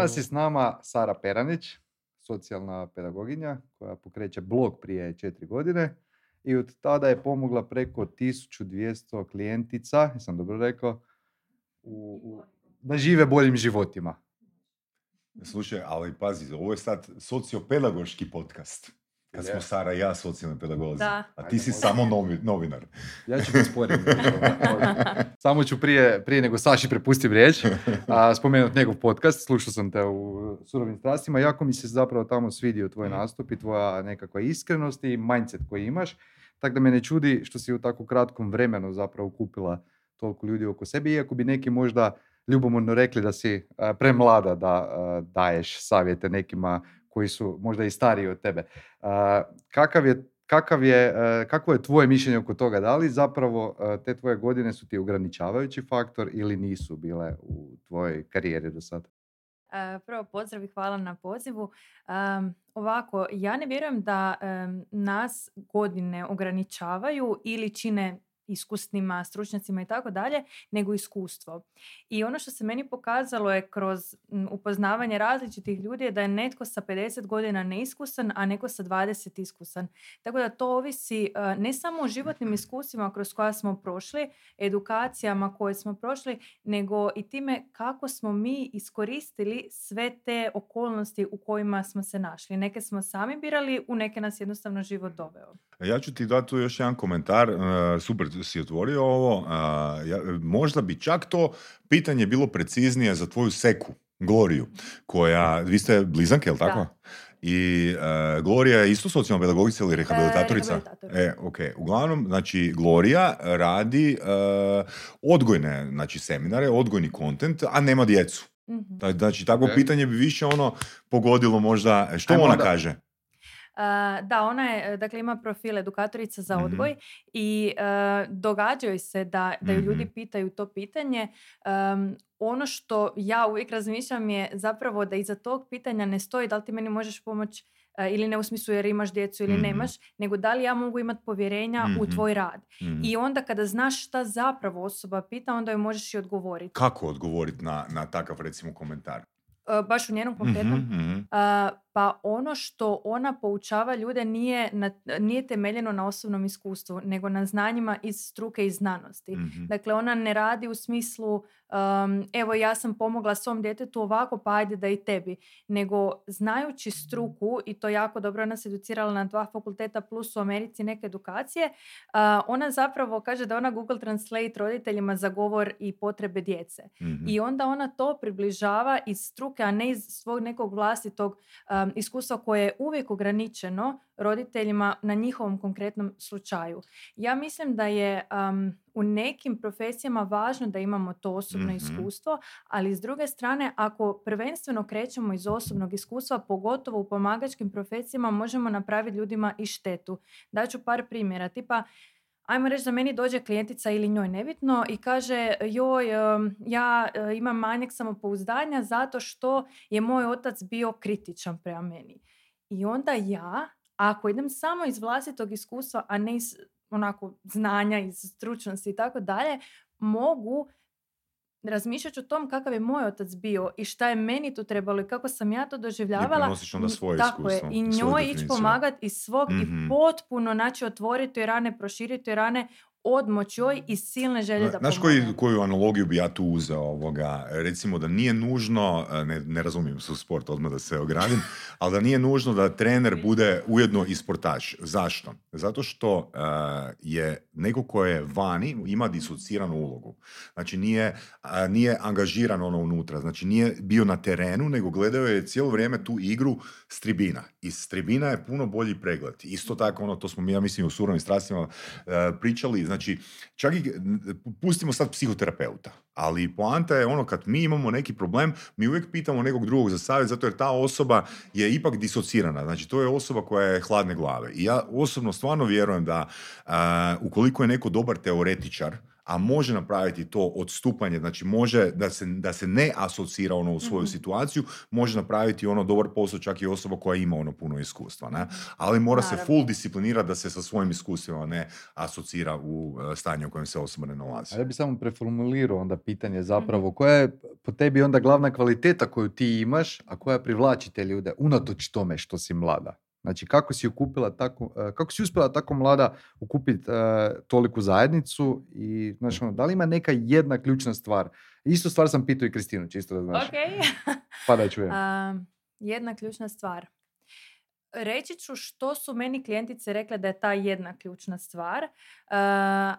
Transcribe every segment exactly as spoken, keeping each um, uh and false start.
Danas je s nama Sara Peranić, socijalna pedagoginja koja pokreće blog prije četiri godine i od tada je pomogla preko tisuću dvjesto klijentica, sam dobro rekao, u, u, da žive boljim životima. Slušaj, ali pazi, ovo je sad sociopedagoški podcast. Kad smo Sara i ja socijalni pedagozi, a ti ajde, si možda. Samo novi, novinar. Ja ću posporiti. Samo ću prije, prije nego Saši prepustim riječ, spomenuti njegov podcast, slušao sam te u Surovim strastima, jako mi se zapravo tamo svidio tvoj nastup i tvoja nekakva iskrenost i mindset koji imaš, tako da me ne čudi što si u tako kratkom vremenu zapravo kupila toliko ljudi oko sebe, iako bi neki možda ljubomorno rekli da si premlada da daješ savjete nekima koji su možda i stariji od tebe. Kakav je, kakav je, kakvo je tvoje mišljenje oko toga? Da li zapravo te tvoje godine su ti ograničavajući faktor ili nisu bile u tvojoj karijeri do sada? Prvo pozdrav i hvala na pozivu. Um, ovako, ja ne vjerujem da um, nas godine ograničavaju ili čine iskusnima, stručnjacima i tako dalje, nego iskustvo. I ono što se meni pokazalo je kroz upoznavanje različitih ljudi je da je netko sa pedeset godina neiskusan, a neko sa dvadeset iskusan. Tako da to ovisi ne samo o životnim iskustvima kroz koja smo prošli, edukacijama koje smo prošli, nego i time kako smo mi iskoristili sve te okolnosti u kojima smo se našli. Neke smo sami birali, u neke nas jednostavno život doveo. Ja ću ti dati još jedan komentar, super si otvorio ovo, možda bi čak to pitanje bilo preciznije za tvoju seku, Gloriju, koja, vi ste blizanke, je li tako? Da. I uh, Glorija je isto socijalna pedagogica ili rehabilitatorica? E, rehabilitatorica. E, ok. Uglavnom, znači, Glorija radi uh, odgojne, znači, seminare, odgojni kontent, a nema djecu. Mm-hmm. Znači, takvo okay. pitanje bi više ono pogodilo možda, što ajmo ona da. Kaže? Uh, da, ona je, dakle, ima profil edukatorica za odgoj mm-hmm. i uh, događaju se da, da ju ljudi pitaju to pitanje. Um, ono što ja uvijek razmišljam je zapravo da iza tog pitanja ne stoji da li ti meni možeš pomoći ili ne u smislu jer imaš djecu ili mm-hmm. nemaš, nego da li ja mogu imati povjerenja mm-hmm. u tvoj rad. Mm-hmm. I onda kada znaš šta zapravo osoba pita, onda joj možeš i odgovoriti. Kako odgovoriti na, na takav, recimo, komentar? Baš u njenom konkretnom, mm-hmm. uh, pa ono što ona poučava ljude nije, na, nije temeljeno na osobnom iskustvu, nego na znanjima iz struke i znanosti. Mm-hmm. Dakle, ona ne radi u smislu um, evo ja sam pomogla svom djetetu ovako, pa ajde da i tebi. Nego znajući struku, i to jako dobro, ona se educirala na dva fakulteta plus u Americi neke edukacije, uh, ona zapravo kaže da ona Google Translate roditeljima za govor i potrebe djece. Mm-hmm. I onda ona to približava iz struke, a ne iz svog nekog vlastitog um, iskustva koje je uvijek ograničeno roditeljima na njihovom konkretnom slučaju. Ja mislim da je um, u nekim profesijama važno da imamo to osobno mm-hmm. iskustvo, ali s druge strane, ako prvenstveno krećemo iz osobnog iskustva, pogotovo u pomagačkim profesijama, možemo napraviti ljudima i štetu. Daću par primjera, tipa ajmo reći da meni dođe klijentica ili njoj nebitno i kaže joj, ja imam manjak samopouzdanja zato što je moj otac bio kritičan prema meni. I onda ja, ako idem samo iz vlastitog iskustva, a ne iz onako znanja, iz stručnosti i tako dalje, mogu razmišljati o tom kakav je moj otac bio i šta je meni tu trebalo i kako sam ja to doživljavala. I prenosiš onda svoje iskustvo. I njoj ići pomagati iz svog mm-hmm. i potpuno znači, otvoriti te rane, proširiti te rane, odmoć joj i silne želje da pomagam. Znaš koji, koju analogiju bi ja tu uzeo ovoga? Recimo da nije nužno, ne, ne razumijem se u sport, odmah da se ogradim, ali da nije nužno da trener bude ujedno i sportaš. Zašto? Zato što uh, je neko ko je vani ima disociranu ulogu. Znači nije, uh, nije angažiran ono unutra. Znači nije bio na terenu, nego gledao je cijelo vrijeme tu igru s tribina. I s tribina je puno bolji pregled. Isto tako, ono, to smo mi, ja mislim, u Surovim strastima uh, pričali. Znači, čak i, pustimo sad psihoterapeuta, ali poanta je ono kad mi imamo neki problem, mi uvijek pitamo nekog drugog za savjet, zato jer ta osoba je ipak disocirana, znači to je osoba koja je hladne glave. I ja osobno stvarno vjerujem da uh, ukoliko je neko dobar teoretičar, a može napraviti to odstupanje, znači može da se, da se ne asocira ono u svoju mm-hmm. situaciju, može napraviti ono dobar posao čak i osoba koja ima ono puno iskustva, ne? Ali mora Naravno. se full disciplinirati da se sa svojim iskustvima ne asocira u stanje u kojem se osoba ne nalazi. A ja bih samo preformulirao onda pitanje zapravo, mm-hmm. koja je po tebi onda glavna kvaliteta koju ti imaš, a koja privlači te ljude unatoč tome što si mlada? Znači, kako si ukupila tako, kako si uspjela tako mlada ukupiti uh, toliku zajednicu i, znaš, ono, da li ima neka jedna ključna stvar? Istu stvar sam pitao i Kristinu, čisto da znaš. Okay. Pa da čujem. Uh, jedna ključna stvar. Reći ću što su meni klijentice rekle da je ta jedna ključna stvar, uh,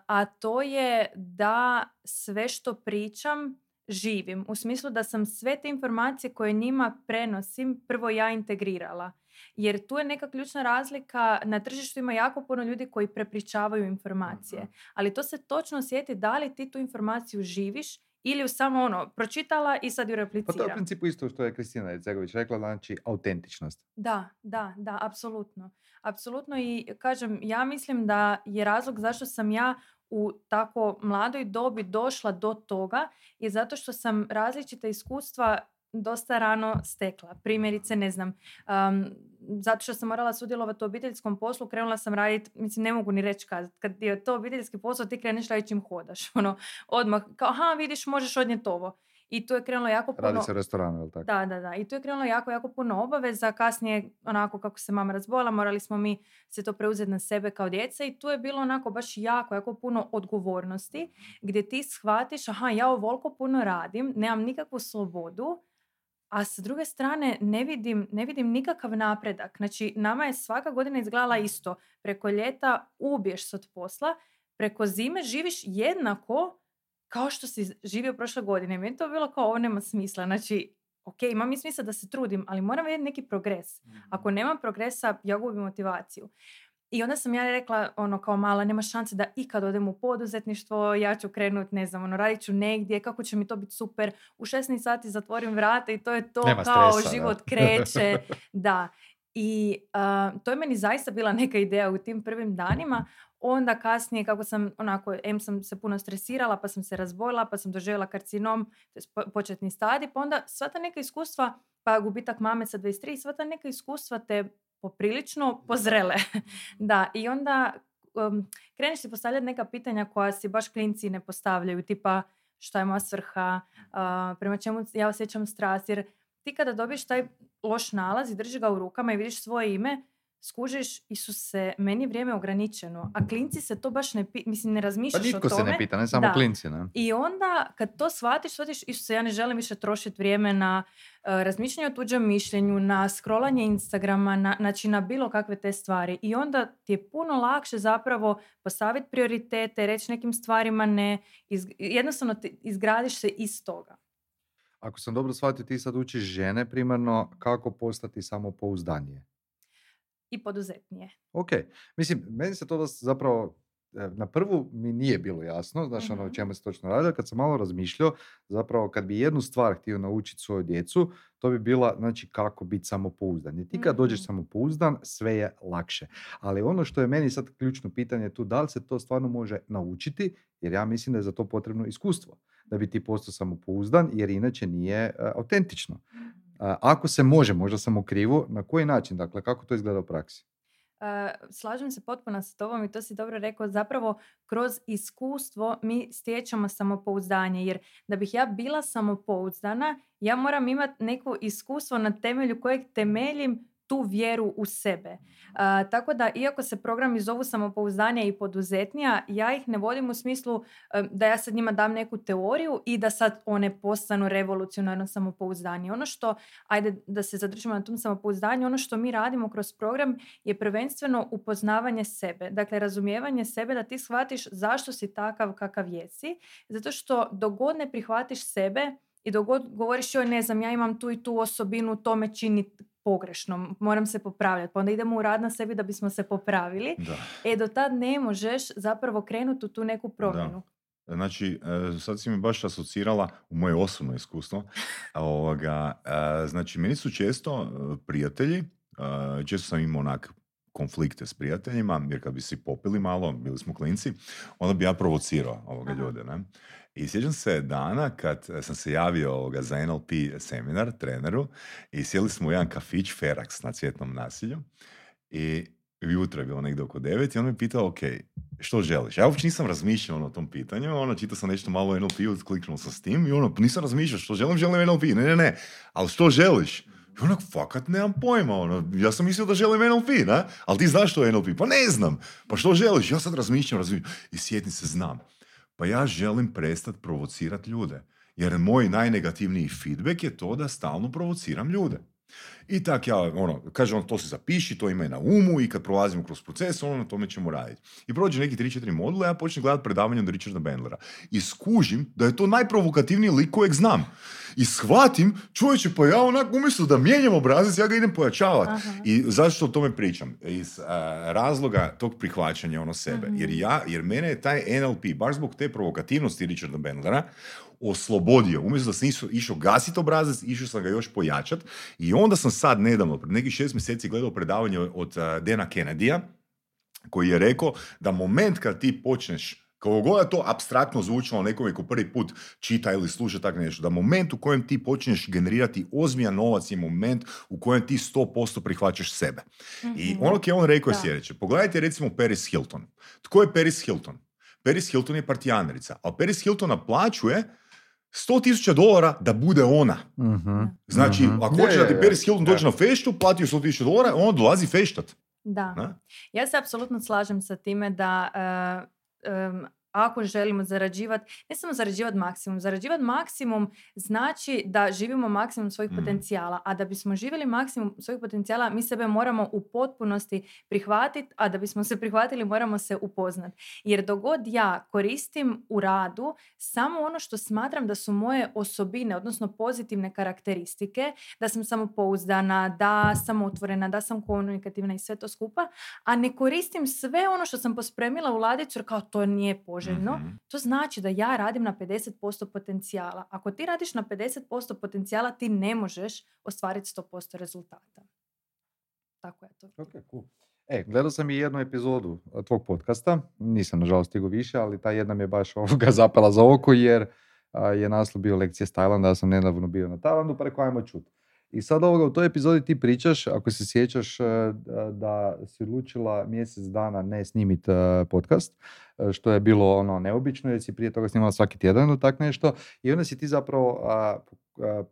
a to je da sve što pričam živim. U smislu da sam sve te informacije koje njima prenosim prvo ja integrirala. Jer tu je neka ključna razlika, na tržištu ima jako puno ljudi koji prepričavaju informacije, ali to se točno osjeti da li ti tu informaciju živiš ili ju samo ono, pročitala i sad ju replicira. Pa to je u principu isto što je Kristina Ječović rekla, znači autentičnost. Da, da, da, apsolutno. Apsolutno i kažem, ja mislim da je razlog zašto sam ja u tako mladoj dobi došla do toga je zato što sam različita iskustva dosta rano stekla. Primjerice, ne znam, um, zato što sam morala sudjelovati u obiteljskom poslu, krenula sam raditi, mislim, ne mogu ni reći kad, kad je to obiteljski posao, ti kreneš raditi čim hodaš. Ono, odmah, kao, aha, vidiš, možeš odnijeti ovo. I tu je krenulo jako puno... Radi se u restoranu, je li tako? Da, da, da. I tu je krenulo jako, jako puno obaveza. Kasnije, onako kako se mama razbolila, morali smo mi se to preuzeti na sebe kao djeca i tu je bilo onako baš jako, jako puno odgovornosti gdje ti shvatiš, aha, ja ovoliko puno radim, nemam nikakvu slobodu, a s druge strane ne vidim, ne vidim nikakav napredak. Znači, nama je svaka godina izgledala isto. Preko ljeta ubiješ se od posla, preko zime živiš jednako kao što si živio prošle godine. Meni to bilo kao, ovo nema smisla. Znači, ok, ima mi smisla da se trudim, ali moram vidjeti neki progres. Ako nema progresa, ja gubim motivaciju. I onda sam ja rekla, ono, kao mala, nema šanse da ikad odem u poduzetništvo, ja ću krenut, ne znam, ono, radit ću negdje, kako će mi to biti super, u šesnaest sati zatvorim vrata i to je to, nema kao stresa, život da. kreće. Da. I uh, to je meni zaista bila neka ideja u tim prvim danima. Onda kasnije, kako sam, onako, em sam se puno stresirala, pa sam se razbolila, pa sam doživjela karcinom, početni stadij, pa onda sva ta neka iskustva, pa gubitak mame sa dvadeset tri, sva ta neka iskustva te poprilično pozrele. Da, i onda um, kreneš si postavljati neka pitanja koja si baš klinci ne postavljaju, tipa šta je moja svrha, uh, prema čemu ja osjećam strast, jer ti kada dobiješ taj loš nalaz i drži ga u rukama i vidiš svoje ime, skužiš, Isuse, meni je vrijeme ograničeno, a klinci se to baš ne pita, mislim, ne razmišljaš pa o tome. Pa nitko se ne pita, ne samo da. klinci, ne? I onda, kad to shvatiš, shvatiš, Isuse, ja ne želim više trošiti vrijeme na uh, razmišljanje o tuđem mišljenju, na scrollanje Instagrama, na, znači na bilo kakve te stvari. I onda ti je puno lakše zapravo postaviti prioritete, reći nekim stvarima ne, iz, jednostavno ti izgradiš se iz toga. Ako sam dobro shvatio, ti sad učiš žene primarno kako postati samopouzdanije i poduzetnije. Ok. Mislim, meni se to da zapravo na prvu mi nije bilo jasno, znaš, mm-hmm. ono, o čemu se točno radi, kad sam malo razmišljao, zapravo kad bi jednu stvar htio naučiti svoju djecu, to bi bila, znači, kako biti samopouzdan. I ti kad mm-hmm. dođeš samopouzdan, sve je lakše. Ali ono što je meni sad ključno pitanje tu, da li se to stvarno može naučiti, jer ja mislim da je za to potrebno iskustvo, da bi ti postao samopouzdan, jer inače nije uh, autentično. Mm-hmm. Ako se može, možda sam u krivu, na koji način? Dakle, kako to izgleda u praksi? Uh, slažem se potpuno sa tobom i to si dobro rekao. Zapravo, kroz iskustvo mi stječemo samopouzdanje. Jer da bih ja bila samopouzdana, ja moram imati neko iskustvo na temelju kojeg temeljim tu vjeru u sebe. Uh, tako da, iako se programi zovu samopouzdanja i poduzetnija, ja ih ne vodim u smislu uh, da ja sad njima dam neku teoriju i da sad one postanu revolucionarno samopouzdanje. Ono što, ajde da se zadržimo na tom samopouzdanju, ono što mi radimo kroz program je prvenstveno upoznavanje sebe. Dakle, razumijevanje sebe da ti shvatiš zašto si takav kakav jesi. Zato što dok god ne prihvatiš sebe i dok god govoriš joj, ne znam, ja imam tu i tu osobinu, to me čini pogrešno, moram se popravljati, pa onda idemo u rad na sebi da bismo se popravili. Da. E, do tad ne možeš zapravo krenuti u tu neku promjenu. Da. Znači, sad si mi baš asocirala u moje osobno iskustvo. Ovoga, znači, meni su često prijatelji, često sam imao onak konflikte s prijateljima, jer kad bi si popili malo, bili smo klinci, onda bi ja provocirao ovoga ljude, ne? I sjećam se dana kad sam se javio ovoga za N L P seminar treneru i sjeli smo u jedan kafić Ferax na Cvjetnom nasilju i jutro je bilo negdje oko devet i on me pitao, ok, što želiš? Ja uopće nisam razmišljao o tom pitanju, ono, čitao sam nešto malo o N L P-u, kliknuo sam s tim i ono, nisam razmišljao što želim, želim N L P, ne, ne, ne, ali što želiš? I onak, fakat nemam pojma, ono, ja sam mislio da želim N L P, ne? Ali ti znaš što je N L P? Pa ne znam, pa što želiš? Ja sad razmišljam, razmišljam i sjetim se, znam. Pa ja želim prestati provocirati ljude, jer moj najnegativniji feedback je to da stalno provociram ljude. I tak ja, ono, kažem on, to se zapiši, to ima na umu i kad prolazimo kroz proces, ono, na tome ćemo raditi. I prođe neki tri četiri modula, ja počnem gledati predavanje od Richarda Bandlera. I skužim da je to najprovokativniji lik kojeg znam. I shvatim, čovječe, pa ja onak umjesto da mijenjam obrazac, ja ga idem pojačavati. Aha. I zašto o tome pričam? Iz uh, razloga tog prihvaćanja ono sebe. Aha. Jer ja, jer mene je taj N L P, baš zbog te provokativnosti Richarda Bandlera, oslobodio. Umjesto da sam iso, išao gasiti obrazac, išao sam ga još pojačati. I onda sam sad nedavno, pred nekih šest mjeseci, gledao predavanje od uh, Dana Kennedyja, koji je rekao da moment kad ti počneš, kako god je to apstraktno zvučilo nekome ko prvi put čita ili sluša tako nešto, da moment u kojem ti počneš generirati ozbiljan novac je moment u kojem ti sto posto prihvaćaš sebe. Mm-hmm. I ono koje on rekao je sljedeće. Pogledajte recimo Paris Hilton. Tko je Paris Hilton? Paris Hilton je partijanerica, a Paris Hilton naplaćuje sto tisuća dolara da bude ona. Uh-huh. Znači, uh-huh. ako hoće da ti Paris Hilton dođe na feštu, platio sto tisuća dolara, ona dolazi feštat. Da. Na? Ja se apsolutno slažem sa time da uh, um, ako želimo zarađivati, ne samo zarađivati maksimum, zarađivati maksimum znači da živimo maksimum svojih mm. potencijala, a da bismo živjeli maksimum svojih potencijala, mi sebe moramo u potpunosti prihvatiti, a da bismo se prihvatili moramo se upoznati. Jer dogod ja koristim u radu samo ono što smatram da su moje osobine, odnosno pozitivne karakteristike, da sam samopouzdana, da sam otvorena, da sam komunikativna i sve to skupa, a ne koristim sve ono što sam pospremila u ladicu jer kao to nije poželjno. Željno, to znači da ja radim na pedeset posto potencijala. Ako ti radiš na pedeset posto potencijala, ti ne možeš ostvariti sto posto rezultata. Tako je to. Okay, cool. E, gledao sam i jednu epizodu tvog podcasta, nisam nažalost stigao više, ali ta jedna mi je baš ovoga zapela za oko, jer a, je naslov bio lekcije s Tajlanda, ja sam nedavno bio na Tajlandu, pa rekao ajmo čuti. I sad ovoga, u toj epizodi ti pričaš, ako se sjećaš da si odlučila mjesec dana ne snimiti podcast, što je bilo ono neobično jer si prije toga snimala svaki tjedan ili tak nešto, i onda si ti zapravo a, a,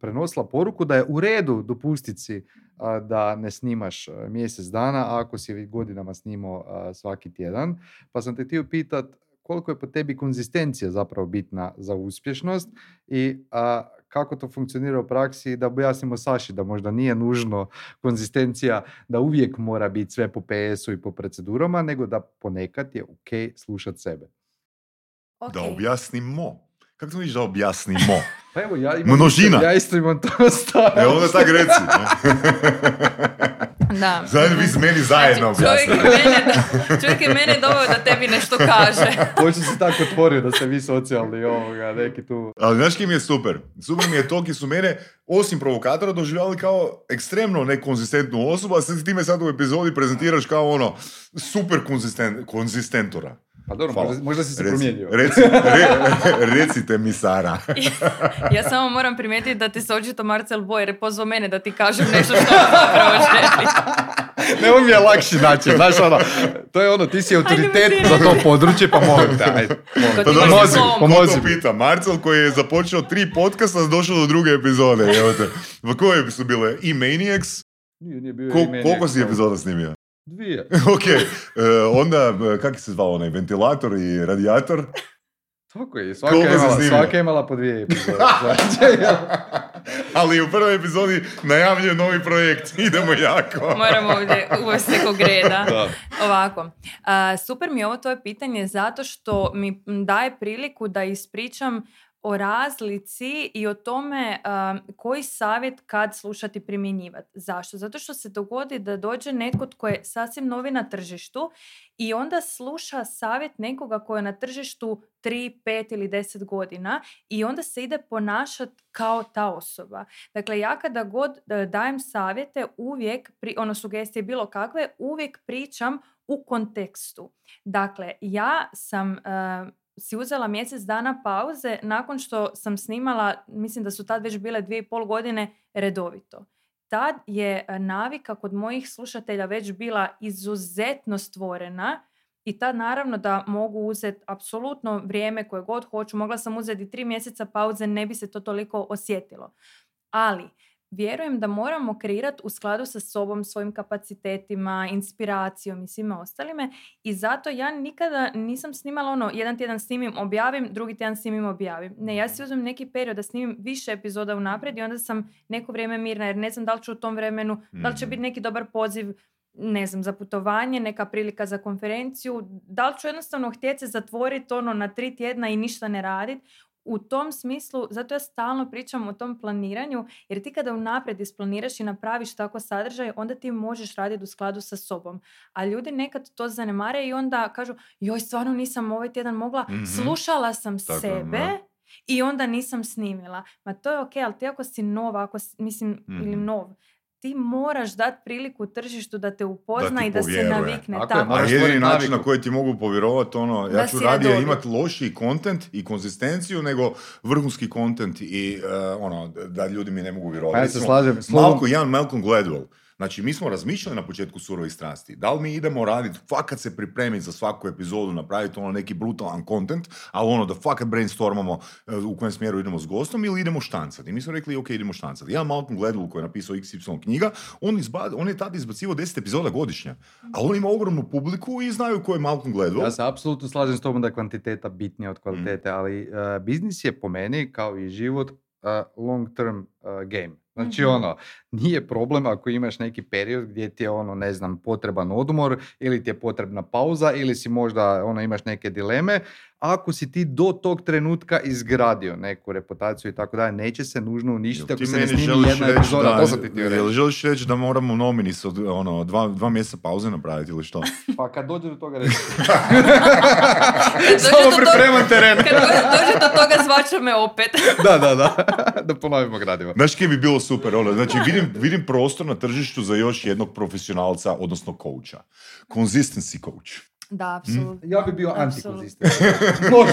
prenosila poruku da je u redu dopustiti si a, da ne snimaš mjesec dana ako si godinama snimao a, svaki tjedan. Pa sam te htio pitat koliko je po tebi konzistencija zapravo bitna za uspješnost i a, kako to funkcionira u praksi, da objasnimo Saši da možda nije nužno konzistencija da uvijek mora biti sve po P S-u i po procedurama, nego da ponekad je ok slušati sebe. Okay. Da objasnimo. Kako to viš da objasnimo? Pa evo, ja imam množina. Ja isto imam to stavljeno. Evo onda tak reci. Da. Znači vi s meni zajedno objasnili. Čovjek je mene doveo da tebi nešto kaže. Pošto si tako otvorio da ste vi socijalni ovoga, neki tu. Ali znaš kim je super? Super mi je to ki su mene, osim provokatora, doživljavali kao ekstremno nekonzistentnu osobu, a ti me sad u epizodi prezentiraš kao ono super konzistent, konzistentora. Pa dobro, možda, možda si se reci, promijenio. Reci, re, recite mi, Sara. Ja, ja samo moram primijetiti da ti se očito Marcel Boyer pozvao mene da ti kažem nešto što zapravo želi. Ne, on mi je lakši način. Znaš, ono, to je ono, ti si autoritet za to područje, pa molim te. Ajde, molim. Pa pomozi, pomozi. Ko to pita? Marcel koji je započeo tri podcasta, došao do druge epizode. Evo te. Koje su bile? E-Maniacs? Nije, nije bio Ko, E-Maniacs. Koliko si epizoda snimio? Dvije. Ok, uh, onda kak se zvao onaj ventilator i radijator? Tako je, svaka je imala, svaka je imala po dvije epizode. Ali u prvoj epizodi najavljuje novi projekt, idemo jako. Moramo ovdje uvesti nekog reda. Da. Ovako, uh, super mi je ovo tvoje pitanje zato što mi daje priliku da ispričam o razlici i o tome um, koji savjet kad slušati primjenjivati. Zašto? Zato što se dogodi da dođe netko tko je sasvim novi na tržištu i onda sluša savjet nekoga koji je na tržištu tri, pet ili deset godina i onda se ide ponašati kao ta osoba. Dakle, ja kada god dajem savjete, uvijek, ono sugestije bilo kakve, uvijek pričam u kontekstu. Dakle, ja sam... Uh, si uzela mjesec dana pauze nakon što sam snimala, mislim da su tad već bile dvije i pol godine, redovito. Tad je navika kod mojih slušatelja već bila izuzetno stvorena i tad naravno da mogu uzeti apsolutno vrijeme koje god hoću. Mogla sam uzeti tri mjeseca pauze, ne bi se to toliko osjetilo. Ali vjerujem da moramo kreirati u skladu sa sobom, svojim kapacitetima, inspiracijom i svima ostalime i zato ja nikada nisam snimala ono jedan tjedan snimim, objavim, drugi tjedan snimim, objavim. Ne, ja si uzmem neki period da snimim više epizoda unaprijed i onda sam neko vrijeme mirna jer ne znam da li ću u tom vremenu, da li će biti neki dobar poziv, ne znam, za putovanje, neka prilika za konferenciju, da li ću jednostavno htjeti se zatvoriti ono na tri tjedna i ništa ne raditi. U tom smislu, zato ja stalno pričam o tom planiranju, jer ti kada unaprijed isplaniraš i napraviš tako sadržaj, onda ti možeš raditi u skladu sa sobom. A ljudi nekad to zanemare i onda kažu, joj, stvarno nisam ovaj tjedan mogla, mm-hmm. slušala sam tako, sebe no. i onda nisam snimila. Ma to je ok, ali ti ako si nova, ako si, mislim, mm-hmm. ili nov, ti moraš dati priliku tržištu da te upozna da i da povjeruje. Se navikne. Tako, tako. A jedini način na koji ti mogu povjerovati, ono, ja da ću radije imati lošiji kontent i konzistenciju nego vrhunski kontent i uh, ono, da ljudi mi ne mogu vjerovati. Ja se slažem. Malko, Jan, Malcolm Gladwell. Znači, mi smo razmišljali na početku Surove strasti. Da li mi idemo raditi, fakat se pripremiti za svaku epizodu, napraviti ono neki brutalan content, ali ono da fakat brainstormamo u kojem smjeru idemo s gostom ili idemo štancati. I mi smo rekli, ok, idemo štancati. Ja Malcolm Gladwell koji je napisao iks ipsilon knjiga, on, izba, on je tada izbacivao deset epizoda godišnja. Ali on ima ogromnu publiku i znaju ko je Malcolm Gladwell. Ja se apsolutno slažem s tobom da je kvantiteta bitnija od kvalitete, mm. ali uh, biznis je po meni, kao i život, uh, long term uh, game. Znači ono, nije problem ako imaš neki period gdje ti je ono, ne znam, potreban odmor ili ti je potrebna pauza ili si možda ono, imaš neke dileme. Ako si ti do tog trenutka izgradio neku reputaciju i tako dalje, neće se nužno uništiti ako se ne snimi jedna epizoda. Jel želiš reći da moramo nominis od ono, dva, dva mjeseca pauze napraviti ili što? Pa kad dođe do toga reći. Samo pripremam teren. Kad dođe do toga zvača me opet. Da, da, da. Da ponovimo gradivo. Znaš kje bi bilo super? Ono? Znači vidim, vidim prostor na tržištu za još jednog profesionalca, odnosno coacha. Consistency coach. Da, apsolutno. Mm. Ja bi bio antikonzistent. Može.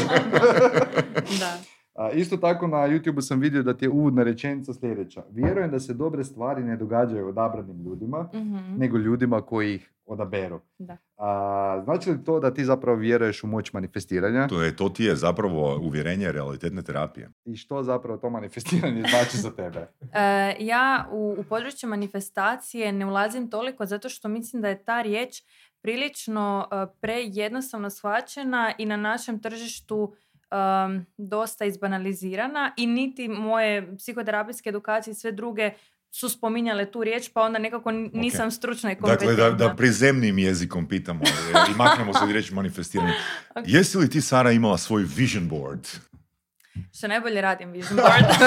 Da. A, isto tako na YouTubeu sam vidio da ti je uvodna rečenica sljedeća. Vjerujem da se dobre stvari ne događaju odabranim ljudima, mm-hmm. nego ljudima koji ih odaberu. Da. A, znači li to da ti zapravo vjeruješ u moć manifestiranja? To, je, to ti je zapravo uvjerenje realitetne terapije. I što zapravo to manifestiranje znači za tebe? E, ja u, u području manifestacije ne ulazim toliko zato što mislim da je ta riječ prilično prejednostavno shvaćena i na našem tržištu um, dosta izbanalizirana i niti moje psihoterapijske edukacije i sve druge su spominjale tu riječ, pa onda nekako nisam okay. stručna i kompetentna. Dakle, da, da prizemnim jezikom pitamo i maknemo se riječ manifestiranje. Okay. Jesi li ti, Sara, imala svoj vision board? Što najbolje radim vision board.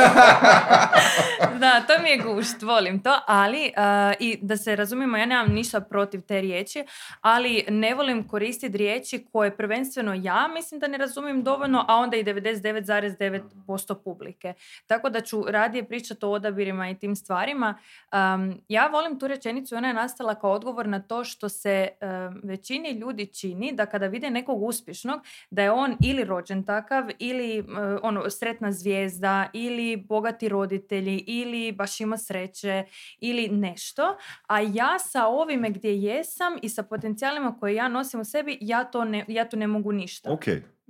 Da, to mi je gušt, volim to, ali uh, i da se razumijemo, ja nemam ništa protiv te riječi, ali ne volim koristiti riječi koje prvenstveno ja mislim da ne razumijem dovoljno, a onda i devedeset devet zarez devet posto publike. Tako da ću radije pričati o odabirima i tim stvarima. Um, ja volim tu rečenicu, ona je nastala kao odgovor na to što se um, većini ljudi čini da kada vide nekog uspješnog, da je on ili rođen takav, ili um, on sretna zvijezda ili bogati roditelji ili baš ima sreće ili nešto, a ja sa ovime gdje jesam i sa potencijalima koje ja nosim u sebi, ja, to ne, ja tu ne mogu ništa. Ok,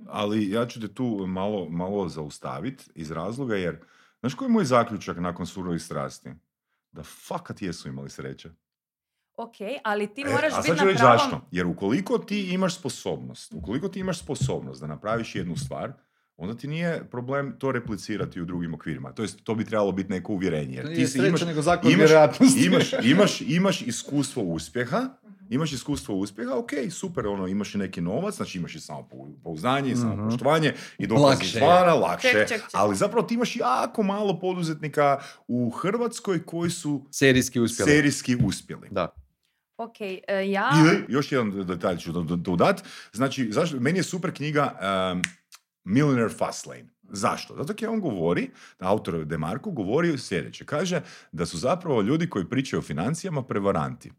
ali ja ću te tu malo, malo zaustaviti iz razloga jer, znaš koji je moj zaključak nakon Surove strasti? Da fakat jesu imali sreće. Ok, ali ti moraš e, biti na pravom... Zašto? Jer ukoliko ti imaš sposobnost, ukoliko ti imaš sposobnost da napraviš jednu stvar, onda ti nije problem to replicirati u drugim okvirima. To jest, to bi trebalo biti neko uvjerenje. Jer ti je si, imaš, imaš, imaš, imaš iskustvo uspjeha Imaš iskustvo uspjeha, ok, super, ono, imaš i neki novac, znači imaš i samopouzdanje, i mm-hmm. samopoštovanje, i dokaz iz vana, lakše. Ček, ček, ček. Ali zapravo ti imaš jako malo poduzetnika u Hrvatskoj koji su serijski uspjeli. Serijski uspjeli. Da. Ok, uh, ja... Ili, još jedan detalj ću dodat. Znači, zašto, meni je super knjiga um, Millionaire Fastlane. Zašto? Zato kad on govori, autor DeMarco govori sljedeće. Kaže da su zapravo ljudi koji pričaju o financijama prevaranti.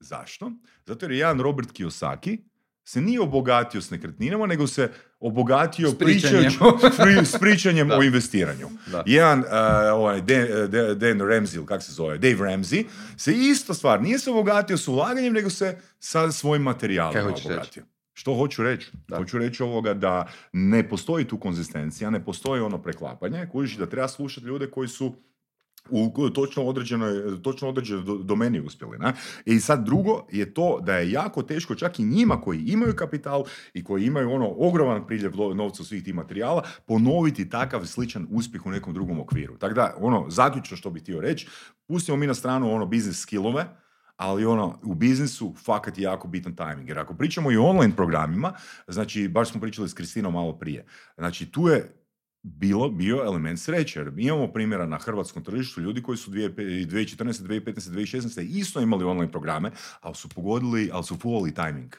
Zašto? Zato jer jedan Robert Kiyosaki se nije obogatio s nekretninama, nego se obogatio s pričanjem, pričanjem, s pričanjem o investiranju. Da. Jedan uh, ovaj, Dan Ramsey, kak se zove, Dave Ramsey, se isto stvar, nije se obogatio s ulaganjem, nego se sa svojim materijalima obogatio. Reći? Što hoću reći? Da. Hoću reći ovoga da ne postoji tu konzistencija, ne postoji ono preklapanje, kužiš, da treba slušati ljude koji su u točno određenoj, točno određenoj domeni uspjeli. Ne? I sad drugo je to da je jako teško čak i njima koji imaju kapital i koji imaju ono ogroman priljev novca u svih tih materijala, ponoviti takav sličan uspjeh u nekom drugom okviru. Tako da, ono, zaključno što bih htio reći, pustimo mi na stranu ono biznis skillove, ali ono, u biznisu fakat je jako bitan timing. Jer ako pričamo i o online programima, znači, baš smo pričali s Kristinom malo prije, znači tu je bilo bio element sreće. Mi imamo primjera na hrvatskom tržištu ljudi koji su dvije tisuće četrnaeste, dvije tisuće petnaeste, dvije tisuće šesnaeste isto imali online programe, ali su pogodili, ali su fulali timing.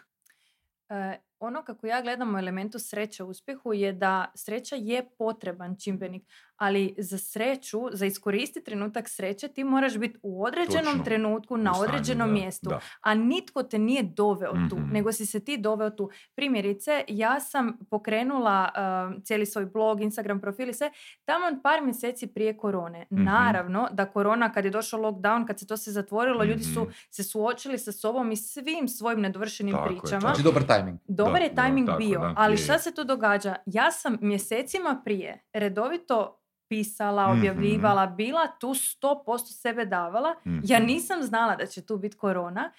Uh, ono kako ja gledam u elementu sreće u uspjehu je da sreća je potreban čimbenik, ali za sreću, za iskoristiti trenutak sreće, ti moraš biti u određenom Točno. trenutku, na stanju, određenom da, mjestu, da. a nitko te nije doveo mm-hmm. tu, nego si se ti doveo tu. Primjerice, ja sam pokrenula uh, cijeli svoj blog, Instagram profil i sve, tamo par mjeseci prije korone. Mm-hmm. Naravno da korona, kad je došao lockdown, kad se to se zatvorilo, mm-hmm. ljudi su se suočili sa sobom i svim svojim nedovršenim tako pričama. Znači, dobar tajming. Dobar je tajming bio, da, ali šta se tu događa? Ja sam mjesecima prije redovito pisala, objavljivala, bila tu sto posto sebe davala. Ja nisam znala da će tu biti korona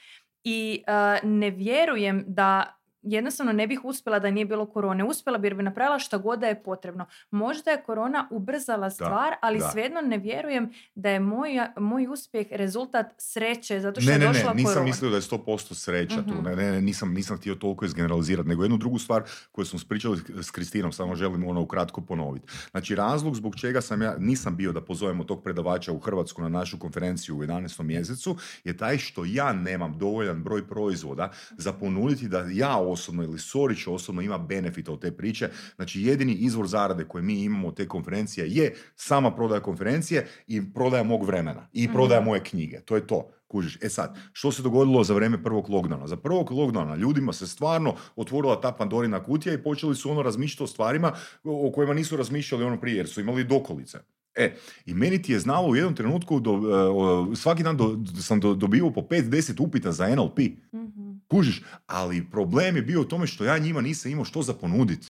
i uh, ne vjerujem da jednostavno ne bih uspjela da nije bilo korone. Uspjela bi jer bi napravila šta god da je potrebno. Možda je korona ubrzala stvar, da, ali da. svejedno ne vjerujem da je moj, moj uspjeh rezultat sreće, zato što ne, je došla korona. Ne, ne, nisam korona. mislio da je sto posto sreća mm-hmm. tu. Ne, ne, ne, nisam, nisam htio toliko izgeneralizirati, nego jednu drugu stvar koju smo pričali s Kristinom, samo želim ono ukratko ponoviti. Znači, razlog zbog čega sam ja nisam bio da pozovemo tog predavača u Hrvatsku na našu konferenciju u jedanaestom mjesecu je taj što ja nemam dovoljan broj proizvoda za ponuditi da ja osobno ili Sorić osobno ima benefita od te priče. Znači, jedini izvor zarade koji mi imamo od te konferencije je sama prodaja konferencije i prodaja mog vremena i prodaja moje knjige. To je to. Kužiš. E sad, što se dogodilo za vrijeme prvog lockdowna? Za prvog lockdowna ljudima se stvarno otvorila ta Pandorina kutija i počeli su ono razmišljati o stvarima o kojima nisu razmišljali ono prije jer su imali dokolice. E, i meni ti je znalo u jednom trenutku do, uh, svaki dan do, sam do, dobio po pet do deset upita za N L P. Mm-hmm. Kužiš, ali problem je bio u tome što ja njima nisam imao što za ponuditi.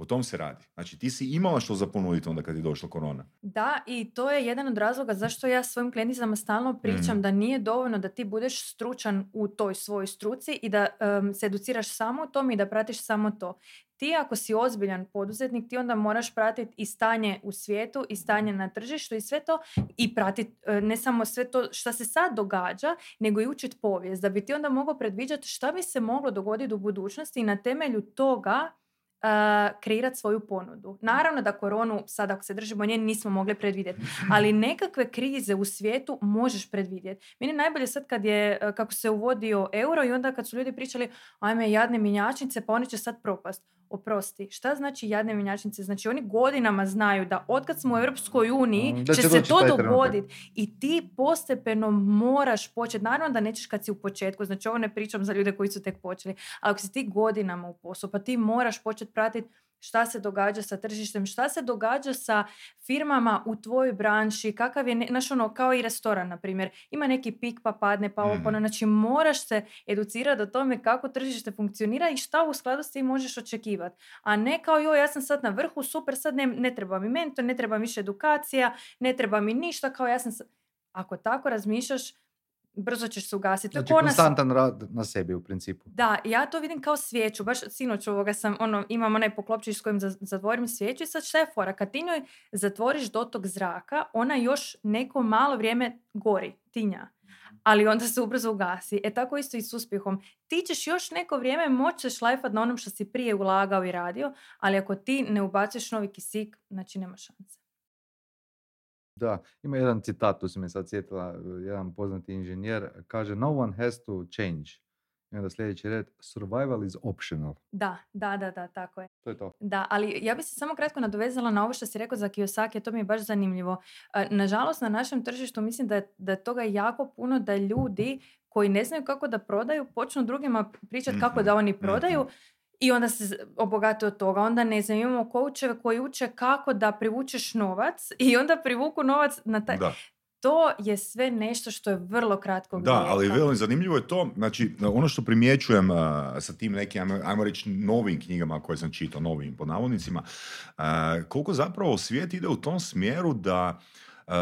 O tom se radi. Znači, ti si imala što za ponuditi onda kad je došla korona. Da, i to je jedan od razloga zašto ja svojim klijenticama stalno pričam mm. da nije dovoljno da ti budeš stručan u toj svojoj struci i da um, se educiraš samo u tom i da pratiš samo to. Ti ako si ozbiljan poduzetnik, ti onda moraš pratiti i stanje u svijetu, i stanje na tržištu i sve to, i pratiti ne samo sve to što se sad događa, nego i učiti povijest, da bi ti onda mogao predviđati šta bi se moglo dogoditi u budućnosti i na temelju toga Uh, kreirati svoju ponudu. Naravno da koronu, sad ako se držimo nje, nismo mogli predvidjeti, ali nekakve krize u svijetu možeš predvidjeti. Meni najbolje sad kad je, kako se uvodio euro i onda kad su ljudi pričali ajme jadne mjenjačnice, pa oni će sad propast. Oprosti, šta znači jadne mjenjačnice? Znači oni godinama znaju da otkad smo u Europskoj uniji mm, će, će se to dogoditi i ti postepeno moraš početi. Naravno da nećeš kad si u početku, znači ovo ne pričam za ljude koji su tek počeli, ali ako si ti godinama u poslu, pa ti moraš početi pratiti šta se događa sa tržištem, šta se događa sa firmama u tvojoj branši, kakav je, ne, znaš ono, kao i restoran, na primjer. Ima neki pik pa padne, pa mm. opano, znači moraš se educirati o tome kako tržište funkcionira i šta u skladu s tim možeš očekivati. A ne kao, joj, ja sam sad na vrhu, super, sad ne, ne treba mi mentor, ne treba mi više edukacija, ne treba mi ništa, kao ja sam sad... Ako tako razmišljaš, brzo ćeš se ugasiti. Znači, konstantan nas... rad na sebi u principu. Da, ja to vidim kao svijeću. Baš sinoć ovoga sam, ono, imam onaj poklopčić s kojim zatvorim svijeću i sad šta je fora? Kad ti njoj zatvoriš dotok zraka, ona još neko malo vrijeme gori, tinja. ali onda se ubrzo ugasi. E tako isto i s uspjehom. Ti ćeš još neko vrijeme moći se šlajfat na onom što si prije ulagao i radio, ali ako ti ne ubaciš novi kisik, znači nema šanse. Da, ima jedan citat, tu se mi sad sjetila, jedan poznati inženjer, kaže no one has to change. I onda sljedeći red, survival is optional. Da, da, da, da, tako je. To je to. Da, ali ja bih se samo kratko nadovezala na ovo što si rekao za Kiyosaki, to mi je baš zanimljivo. Nažalost, na našem tržištu mislim da je, da je toga jako puno, da ljudi koji ne znaju kako da prodaju, počnu drugima pričati kako da oni prodaju i onda se obogate od toga. Onda ne znam, imamo coacheve koji uče kako da privučeš novac i onda privuku novac na taj... Da. To je sve nešto što je vrlo kratko. Da, vijeka. Ali vrlo zanimljivo je to, znači ono što primjećujem uh, sa tim nekim, ajmo reći, novim knjigama koje sam čitao, novim po navodnicima, uh, koliko zapravo svijet ide u tom smjeru da, uh,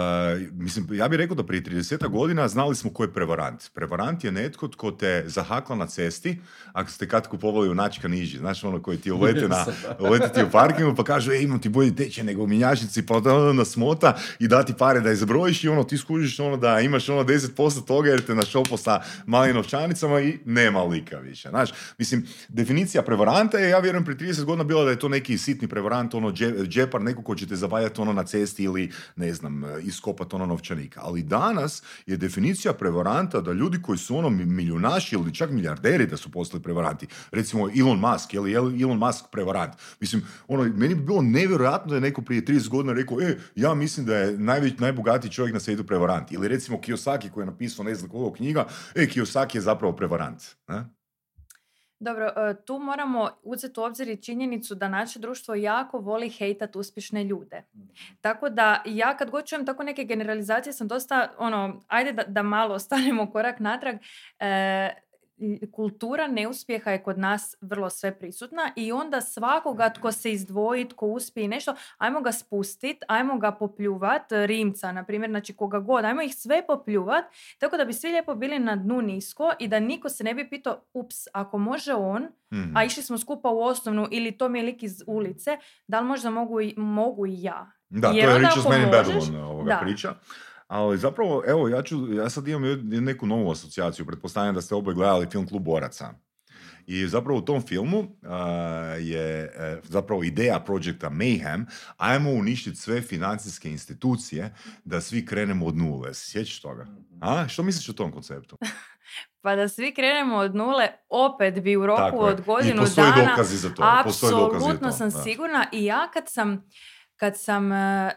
mislim, ja bih rekao da prije trideset godina znali smo ko je prevarant. Prevarant je netko tko te zahakla na cesti, ako ste kad kupovali u načka niži, znaš ono koji ti ulete na, ulete u parkingu pa kažu, e, imam ti bolji tečaj nego u minjačnici, pa onda nas smota i dati pare da izbrojiš i ono, ti skužiš ono da imaš ono deset posto toga jer te našopo sa malim novčanicama i nema lika više, znaš. Mislim, definicija prevaranta je, ja vjerujem, prije trideset godina bila da je to neki sitni prevarant, ono džepar, neko ko će te zabavljati ono na cesti ili, ne znam, iskopati ono novčanika. Ali danas je definicija prevaranta da ljudi koji su ono milijunaši ili čak milijarderi da su postali prevaranti. Recimo Elon Musk, je li Elon Musk prevarant? Mislim, ono, meni bi bilo nevjerojatno da je neko prije trideset godina rekao, e, ja mislim da je najveć, najbogatiji čovjek na svijetu prevarant. Ili recimo Kiyosaki koji je napisao ne znam koliko knjiga, e, Kiyosaki je zapravo prevarant. Ne? Dobro, tu moramo uzeti u obzir i činjenicu da naše društvo jako voli hejtat uspješne ljude. Tako da ja kad god čujem tako neke generalizacije sam dosta, ono, ajde da, da malo ostanemo korak natrag, e, kultura neuspjeha je kod nas vrlo sve prisutna i onda svakoga tko se izdvoji, tko uspije i nešto, ajmo ga spustit, ajmo ga popljuvat, Rimca, na primjer, znači koga god, ajmo ih sve popljuvat, tako da bi svi lijepo bili na dnu nisko i da niko se ne bi pitao, ups, ako može on, mm-hmm. a išli smo skupa u osnovnu ili to mi je lik iz ulice, da li možda mogu i, mogu i ja? Da, jer to je Richard Bandler ovoga da. Priča. Ali zapravo, evo, ja, ću, ja sad imam neku novu asocijaciju, pretpostavljam da ste oboje gledali film Klub boraca. I zapravo u tom filmu uh, je uh, zapravo ideja projekta Mayhem, ajmo uništiti sve financijske institucije da svi krenemo od nule. Sjećaš toga? A? Što misliš o tom konceptu? Pa da svi krenemo od nule, opet bi u roku tako od godinu postoji dana... Dokazi za to. Postoji dokazi za to. Apsolutno sam da. sigurna i ja kad sam... Kad sam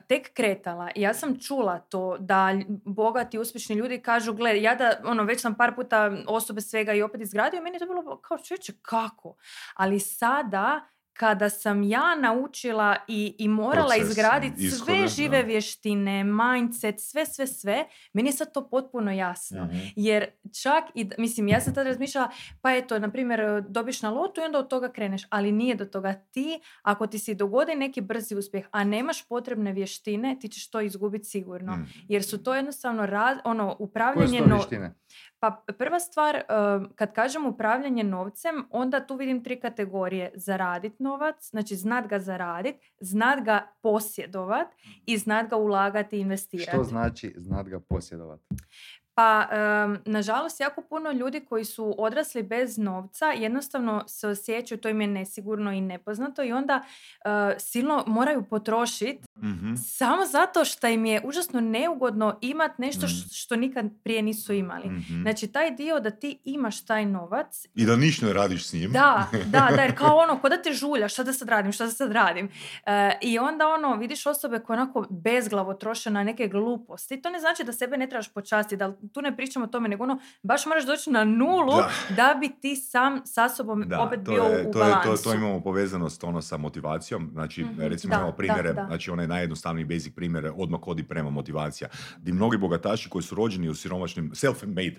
tek kretala, ja sam čula to da bogati, uspješni ljudi kažu, gle, ja da, ono, već sam par puta osobe svega i opet izgradio, meni je to bilo kao, čovječe, kako? Ali sada, kada sam ja naučila i, i morala izgraditi sve iskode, žive da. vještine, mindset, sve, sve, sve, meni je sad to potpuno jasno. Mm-hmm. Jer čak, i, mislim, ja sam tad razmišljala, pa eto, na primjer, dobiš na lotu i onda od toga kreneš, ali nije do toga. Ti, ako ti se dogodi neki brzi uspjeh, a nemaš potrebne vještine, ti ćeš to izgubiti sigurno. Mm. Jer su to jednostavno, raz, ono, upravljanje... Koje su to vještine? Pa prva stvar, kad kažem upravljanje novcem, onda tu vidim tri kategorije. Zaradit novac, znači znat ga zaradit, znat ga posjedovat i znat ga ulagati i investirati. Što znači znat ga posjedovat? Pa, um, nažalost, jako puno ljudi koji su odrasli bez novca jednostavno se osjećaju, to im je nesigurno i nepoznato i onda uh, silno moraju potrošiti mm-hmm. samo zato što im je užasno neugodno imati nešto mm-hmm. što nikad prije nisu imali. Mm-hmm. Znači, taj dio da ti imaš taj novac... I da ništa ne radiš s njim. Da, da, da, jer kao ono, ko da te žulja, šta da sad radim, šta da sad radim. Uh, I onda, ono, vidiš osobe koje onako bezglavo troše na neke gluposti. To ne znači da sebe ne trebaš počasti, da tu ne pričamo o tome, nego ono, baš moraš doći na nulu da, da bi ti sam sa sobom da, opet bio je, u to balansu. Je, to, to imamo povezanost ono sa motivacijom. Znači, mm-hmm, recimo da, imamo primjere, da, da. Znači onaj najjednostavniji basic primjer odmah odi prema motivacija. Di mnogi bogataši koji su rođeni u siromašnim, self-made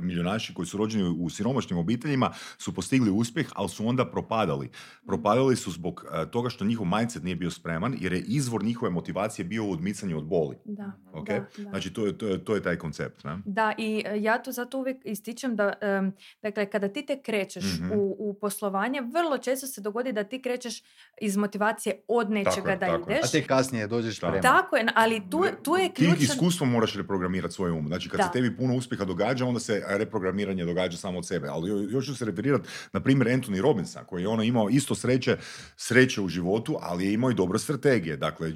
milijunaši koji su rođeni u siromašnim obiteljima su postigli uspjeh, ali su onda propadali. Propadali su zbog uh, toga što njihov mindset nije bio spreman, jer je izvor njihove motivacije bio u odmicanju od boli. Da, okay? da, da. Znači, to je, to je, to je taj koncept. Ne? Da, i ja to zato uvijek ističem da, um, dakle, kada ti te krećeš mm-hmm. u, u poslovanje, vrlo često se dogodi da ti krećeš iz motivacije od nečega tako, da tako ideš. A tek uvijek kasnije dođeš prema. Tako je, ali tu, tu je ključan... Ti iskustvo moraš reprogramirati svoj um. Znači, kad da. se tebi puno uspjeha događa, onda se reprogramiranje događa samo od sebe. Ali još ću se referirati na primjer Anthony Robbinsa, koji je ono imao isto sreće, sreće u životu, ali je imao i dobre strategije. Dakle,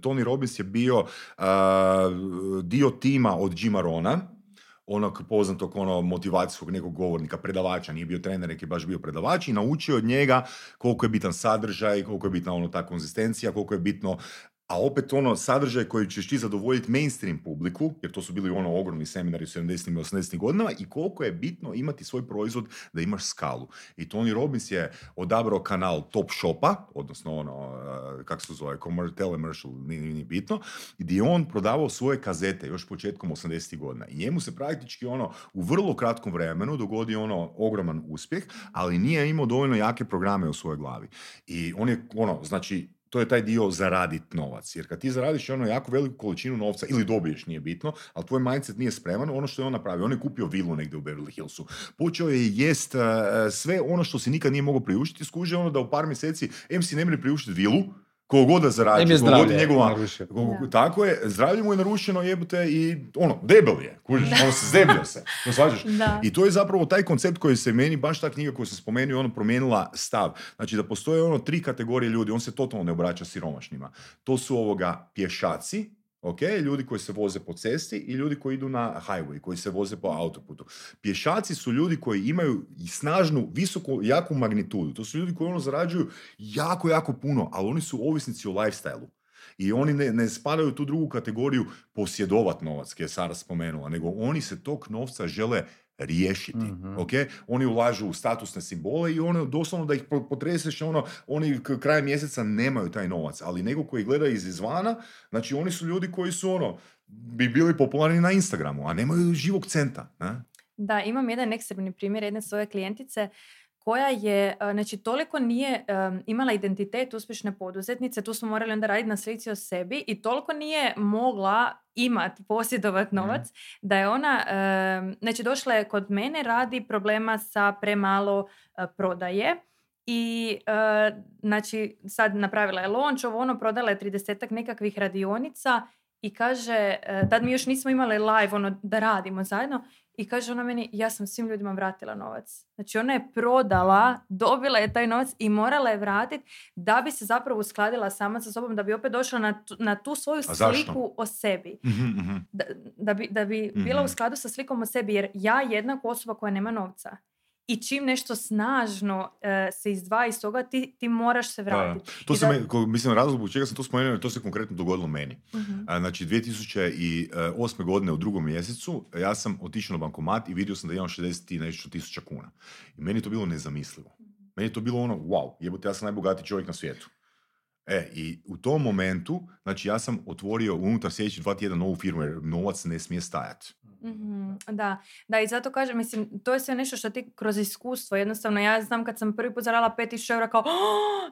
Tony Robbins je bio uh, dio tima od Jima Rohna, onog poznatog ono, motivacijskog nekog govornika, predavača, nije bio trener, nek je baš bio predavač i naučio od njega koliko je bitan sadržaj, koliko je bitna ono, ta konzistencija, koliko je bitno, a opet ono sadržaj koji ćeš ti zadovoljiti mainstream publiku, jer to su bili ono ogromni seminari u sedamdesetim i osamdesetim godinama, i koliko je bitno imati svoj proizvod da imaš skalu. I Tony Robbins je odabrao kanal Top Shopa, odnosno ono, kako se zove, telemercial, nije, nije bitno, gdje je on prodavao svoje kazete još početkom osamdesetih godina. I njemu se praktički ono u vrlo kratkom vremenu dogodio ono ogroman uspjeh, ali nije imao dovoljno jake programe u svojoj glavi. I on je ono, znači, to je taj dio zaraditi novac. Jer kad ti zaradiš ono jako veliku količinu novca ili dobiješ, nije bitno, ali tvoj mindset nije spreman, ono što je on napravio, on je kupio vilu negdje u Beverly Hillsu. Počeo je jest uh, sve ono što si nikad nije mogao priuštiti, skužio ono da u par mjeseci em si ne može priuštiti vilu, kogod da zarađuje, kogod je njegova... Kogod, tako je, zdravlje mu je narušeno, jebute, i ono, debel je, kužiš, ono se zdebljao se, no svađaš. I to je zapravo taj koncept koji se meni, baš ta knjiga koju sam spomenuo, ono promijenila stav. Znači da postoje ono tri kategorije ljudi, on se totalno ne obraća siromašnima. To su ovoga pješaci, ok, ljudi koji se voze po cesti i ljudi koji idu na highway, koji se voze po autoputu. Pješaci su ljudi koji imaju snažnu, visoku, jaku magnitudu. To su ljudi koji ono zarađuju jako, jako puno, ali oni su ovisnici o lifestyle-u. I oni ne, ne spadaju u tu drugu kategoriju posjedovat novac, koje je Sara spomenula, nego oni se tog novca žele riješiti, mm-hmm. ok? Oni ulažu u statusne simbole i ono, doslovno da ih potreseš, ono, oni kraj mjeseca nemaju taj novac, ali nego koji gleda iz izvana, znači oni su ljudi koji su, ono, bi bili popularni na Instagramu, a nemaju živog centa, ne? Da, imam jedan ekstremni primjer jedne svoje klijentice koja je, znači, toliko nije um, imala identitet uspješne poduzetnice, tu smo morali onda raditi na slici o sebi, i toliko nije mogla imati, posjedovati novac, mm. da je ona, um, znači, došla je kod mene radi problema sa premalo uh, prodaje i, uh, znači, sad napravila je launch, ovo ono, prodala je tridesetak nekakvih radionica i kaže, uh, tad mi još nismo imali live, ono, da radimo zajedno. I kaže ona meni, ja sam svim ljudima vratila novac. Znači ona je prodala, dobila je taj novac i morala je vratiti da bi se zapravo uskladila sama sa sobom, da bi opet došla na tu, na tu svoju sliku o sebi. Mm-hmm. Da, da bi, da bi mm-hmm. bila u skladu sa slikom o sebi, jer ja jednako osoba koja nema novca. I čim nešto snažno uh, se izdvaja iz toga, ti, ti moraš se vratiti. Da, to se da... me, ko, mislim, razlog zbog čega sam to spomenuo, to se konkretno dogodilo meni. Uh-huh. A, znači, dvije tisuće osme. godine u drugom mjesecu ja sam otišao na bankomat i vidio sam da imam šezdeset i nešto tisuća kuna. I meni je to bilo nezamislivo. Uh-huh. Meni je to bilo ono, wow, jebote, ja sam najbogatiji čovjek na svijetu. E, i u tom momentu, znači, ja sam otvorio unutar sljedeći dva tjedna novu firmu, jer novac ne smije stajati. Mm-hmm, da, da, i zato kažem, mislim, to je sve nešto što ti kroz iskustvo, jednostavno, ja znam kad sam prvi put zarala pet tisuća eura, kao,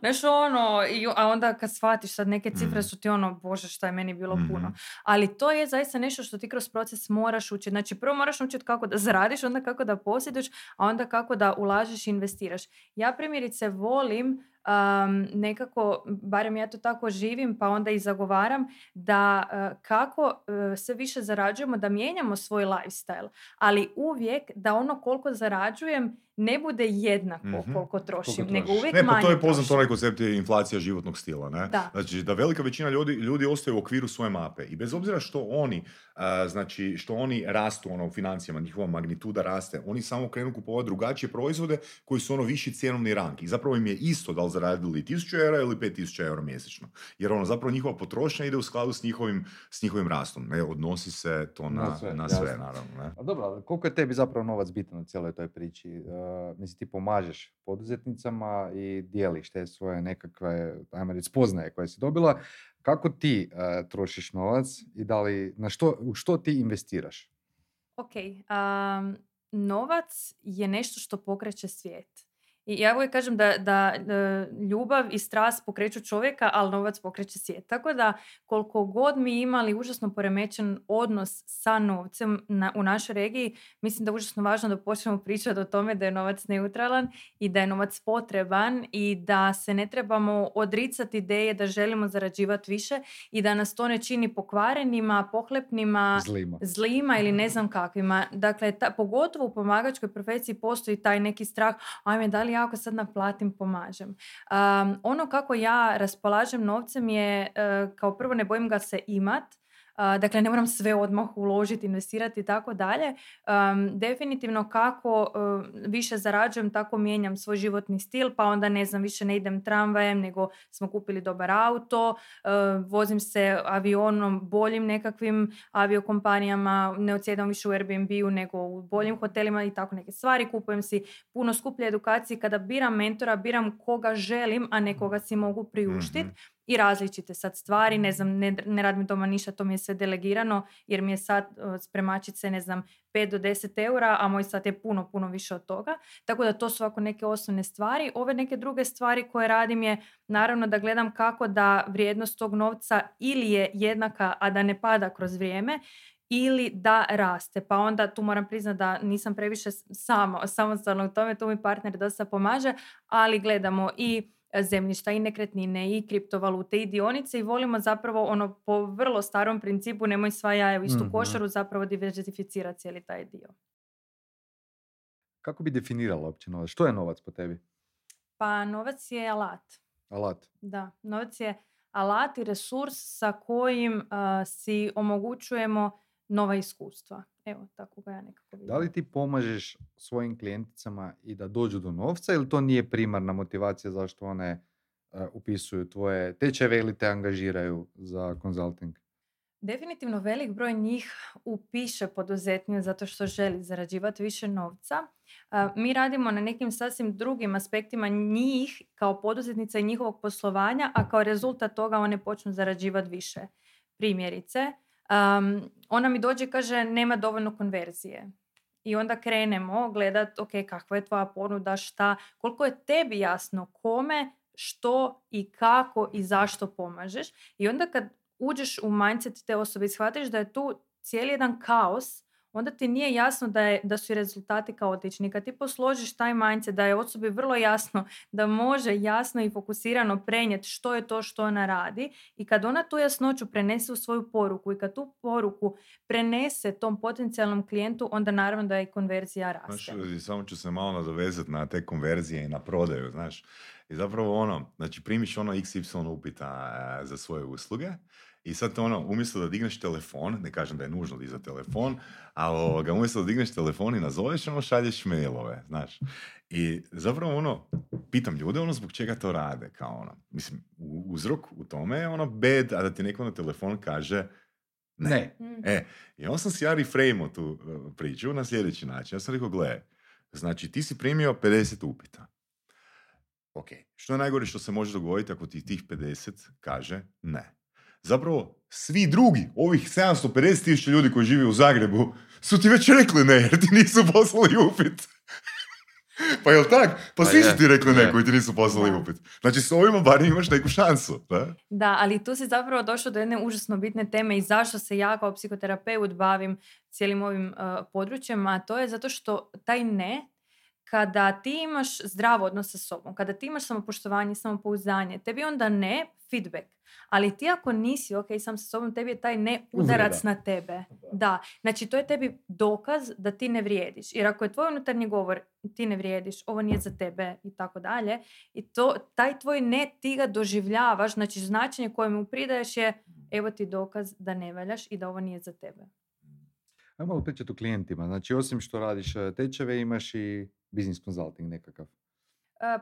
nešto ono, i, a onda kad shvatiš sad neke cifre, mm-hmm. su ti ono, bože, šta je meni bilo mm-hmm. puno. Ali to je zaista nešto što ti kroz proces moraš učiti. Znači, prvo moraš učiti kako da zaradiš, onda kako da posjediš, a onda kako da ulažeš i investiraš. Ja primjerice volim, Um, nekako, barem ja to tako živim, pa onda i zagovaram da uh, kako uh, sve više zarađujemo, da mijenjamo svoj lifestyle, ali uvijek da ono koliko zarađujem ne bude jednako mm-hmm. koliko trošim, nego uvijek ne, pa manje. To je poznat onaj koncept inflacija životnog stila, ne? Da. Znači da velika većina ljudi, ljudi ostaje u okviru svoje mape i bez obzira što oni uh, znači što oni rastu ono, u financijama, njihova magnituda raste, oni samo krenu kupovati drugačije proizvode koji su ono viši cjenovni rang i zapravo im je isto da li zaradili tisuću eura ili pet tisuća eura mjesečno. Jer ono zapravo njihova potrošnja ide u skladu s njihovim, s njihovim rastom, ne? Odnosi se to na, na sve, na sve naravno. Ne? A dobro, koliko je tebi zapravo novac bitan u cijeloj toj priči? Uh, mislim, ti pomažeš poduzetnicama i dijeliš te svoje nekakve, ajmo reći, spoznaje koje si dobila. Kako ti uh, trošiš novac i da li, na što, u što ti investiraš? Ok, um, novac je nešto što pokreće svijet. I ja uvijek kažem da, da ljubav i strast pokreću čovjeka, ali novac pokreće svijet. Tako da koliko god mi imali užasno poremećen odnos sa novcem na, u našoj regiji, mislim da je užasno važno da počnemo pričati o tome da je novac neutralan i da je novac potreban i da se ne trebamo odricati ideje da želimo zarađivati više i da nas to ne čini pokvarenima, pohlepnima, zlima, zlima ili ne znam kakvima. Dakle, ta, pogotovo u pomagačkoj profesiji postoji taj neki strah, ajme, da li ja ako sad naplatim, pomažem. Um, ono kako ja raspolažem novcem je, uh, kao prvo ne bojim ga se imat, uh, dakle ne moram sve odmah uložiti, investirati i tako dalje. Definitivno kako uh, više zarađujem, tako mijenjam svoj životni stil, pa onda ne znam, više ne idem tramvajem, nego smo kupili dobar auto, uh, vozim se avionom, boljim nekakvim aviokompanijama, ne odsjedam više u Airbnb-u nego u boljim hotelima i tako neke stvari. Kupujem si puno skuplje edukacije. Kada biram mentora, biram koga želim, a ne koga si mogu priuštiti. Mm-hmm. I različite sad stvari, ne znam, ne, ne radim doma ništa, to mi je sve delegirano, jer mi je sad spremačice, ne znam, pet do deset eura, a moj sat je puno, puno više od toga. Tako da to su ovako neke osnovne stvari. Ove neke druge stvari koje radim je, naravno, da gledam kako da vrijednost tog novca ili je jednaka, a da ne pada kroz vrijeme, ili da raste. Pa onda tu moram priznati da nisam previše samo, samostalno u tome, tu mi partner dosta pomaže, ali gledamo i zemljišta i nekretnine i kriptovalute i dionice i volimo zapravo ono po vrlo starom principu nemoj sva jaja u istu mm-hmm. košaru, zapravo diversificirati cijeli taj dio. Kako bi definirala uopće novac? Što je novac po tebi? Pa novac je alat. Alat? Da, novac je alat i resurs sa kojim uh, si omogućujemo nova iskustva. Evo, tako ga ja nekako vidim. Da li ti pomažeš svojim klijenticama i da dođu do novca ili to nije primarna motivacija zašto one uh, upisuju tvoje tečajeve ili te angažiraju za konzulting? Definitivno velik broj njih upiše poduzetnju zato što želi zarađivati više novca. Mi radimo na nekim sasvim drugim aspektima njih kao poduzetnica i njihovog poslovanja, a kao rezultat toga one počnu zarađivati više. Primjerice, Um, ona mi dođe i kaže nema dovoljno konverzije i onda krenemo gledat ok, kakva je tvoja ponuda, šta, koliko je tebi jasno kome, što i kako i zašto pomažeš i onda kad uđeš u mindset te osobe i shvatiš da je tu cijeli jedan kaos, onda ti nije jasno da, je, da su i rezultati kaotični. Kad ti posložiš taj mindset da je osobi vrlo jasno da može jasno i fokusirano prenijeti što je to što ona radi i kad ona tu jasnoću prenese u svoju poruku i kad tu poruku prenese tom potencijalnom klijentu, onda naravno da je konverzija raste. Znaš, samo ću se malo nadovezati na te konverzije i na prodaju, znaš. I zapravo ono, znači primiš ono iks ipsilon upita za svoje usluge. I sad ono, umjesto da digneš telefon, ne kažem da je nužno dizati telefon, ali ga umjesto da digneš telefon i nazoveš, ono šalješ mailove, znaš. I zapravo ono, pitam ljude ono zbog čega to rade, kao ono. Mislim, uzrok u tome je ono bed, a da ti neko na telefon kaže ne. Mm. E, i onda sam si ja reframe-o tu priču na sljedeći način. Ja sam rekao, gle, znači ti si primio pedeset upita. Ok, što je najgore što se može dogoditi ako ti tih pedeset kaže ne? Zapravo, svi drugi, ovih sedamsto pedeset tisuća ljudi koji žive u Zagrebu, su ti već rekli ne, jer ti nisu poslali upit. Pa jel tak? Pa svi su ti rekli ne koji ti nisu poslali upit. Znači, s ovima bar imaš neku šansu. Da? Da, ali tu si zapravo došao do jedne užasno bitne teme i zašto se ja kao psihoterapeut bavim cijelim ovim uh, područjem, a to je zato što taj ne... Kada ti imaš zdrav odnos sa sobom, kada ti imaš samopoštovanje, samopouzdanje, tebi onda ne feedback. Ali ti ako nisi ok sam sa sobom, tebi je taj ne udarac Uvreda. Na tebe. Da. Znači to je tebi dokaz da ti ne vrijediš. Jer ako je tvoj unutarnji govor ti ne vrijediš, ovo nije za tebe i tako dalje. I to, taj tvoj ne ti ga doživljavaš. Znači značenje koje mu pridaješ je evo ti dokaz da ne valjaš i da ovo nije za tebe. Ajmo malo pričati o klijentima. Znači osim što radiš tečeve imaš i business consulting nekakav?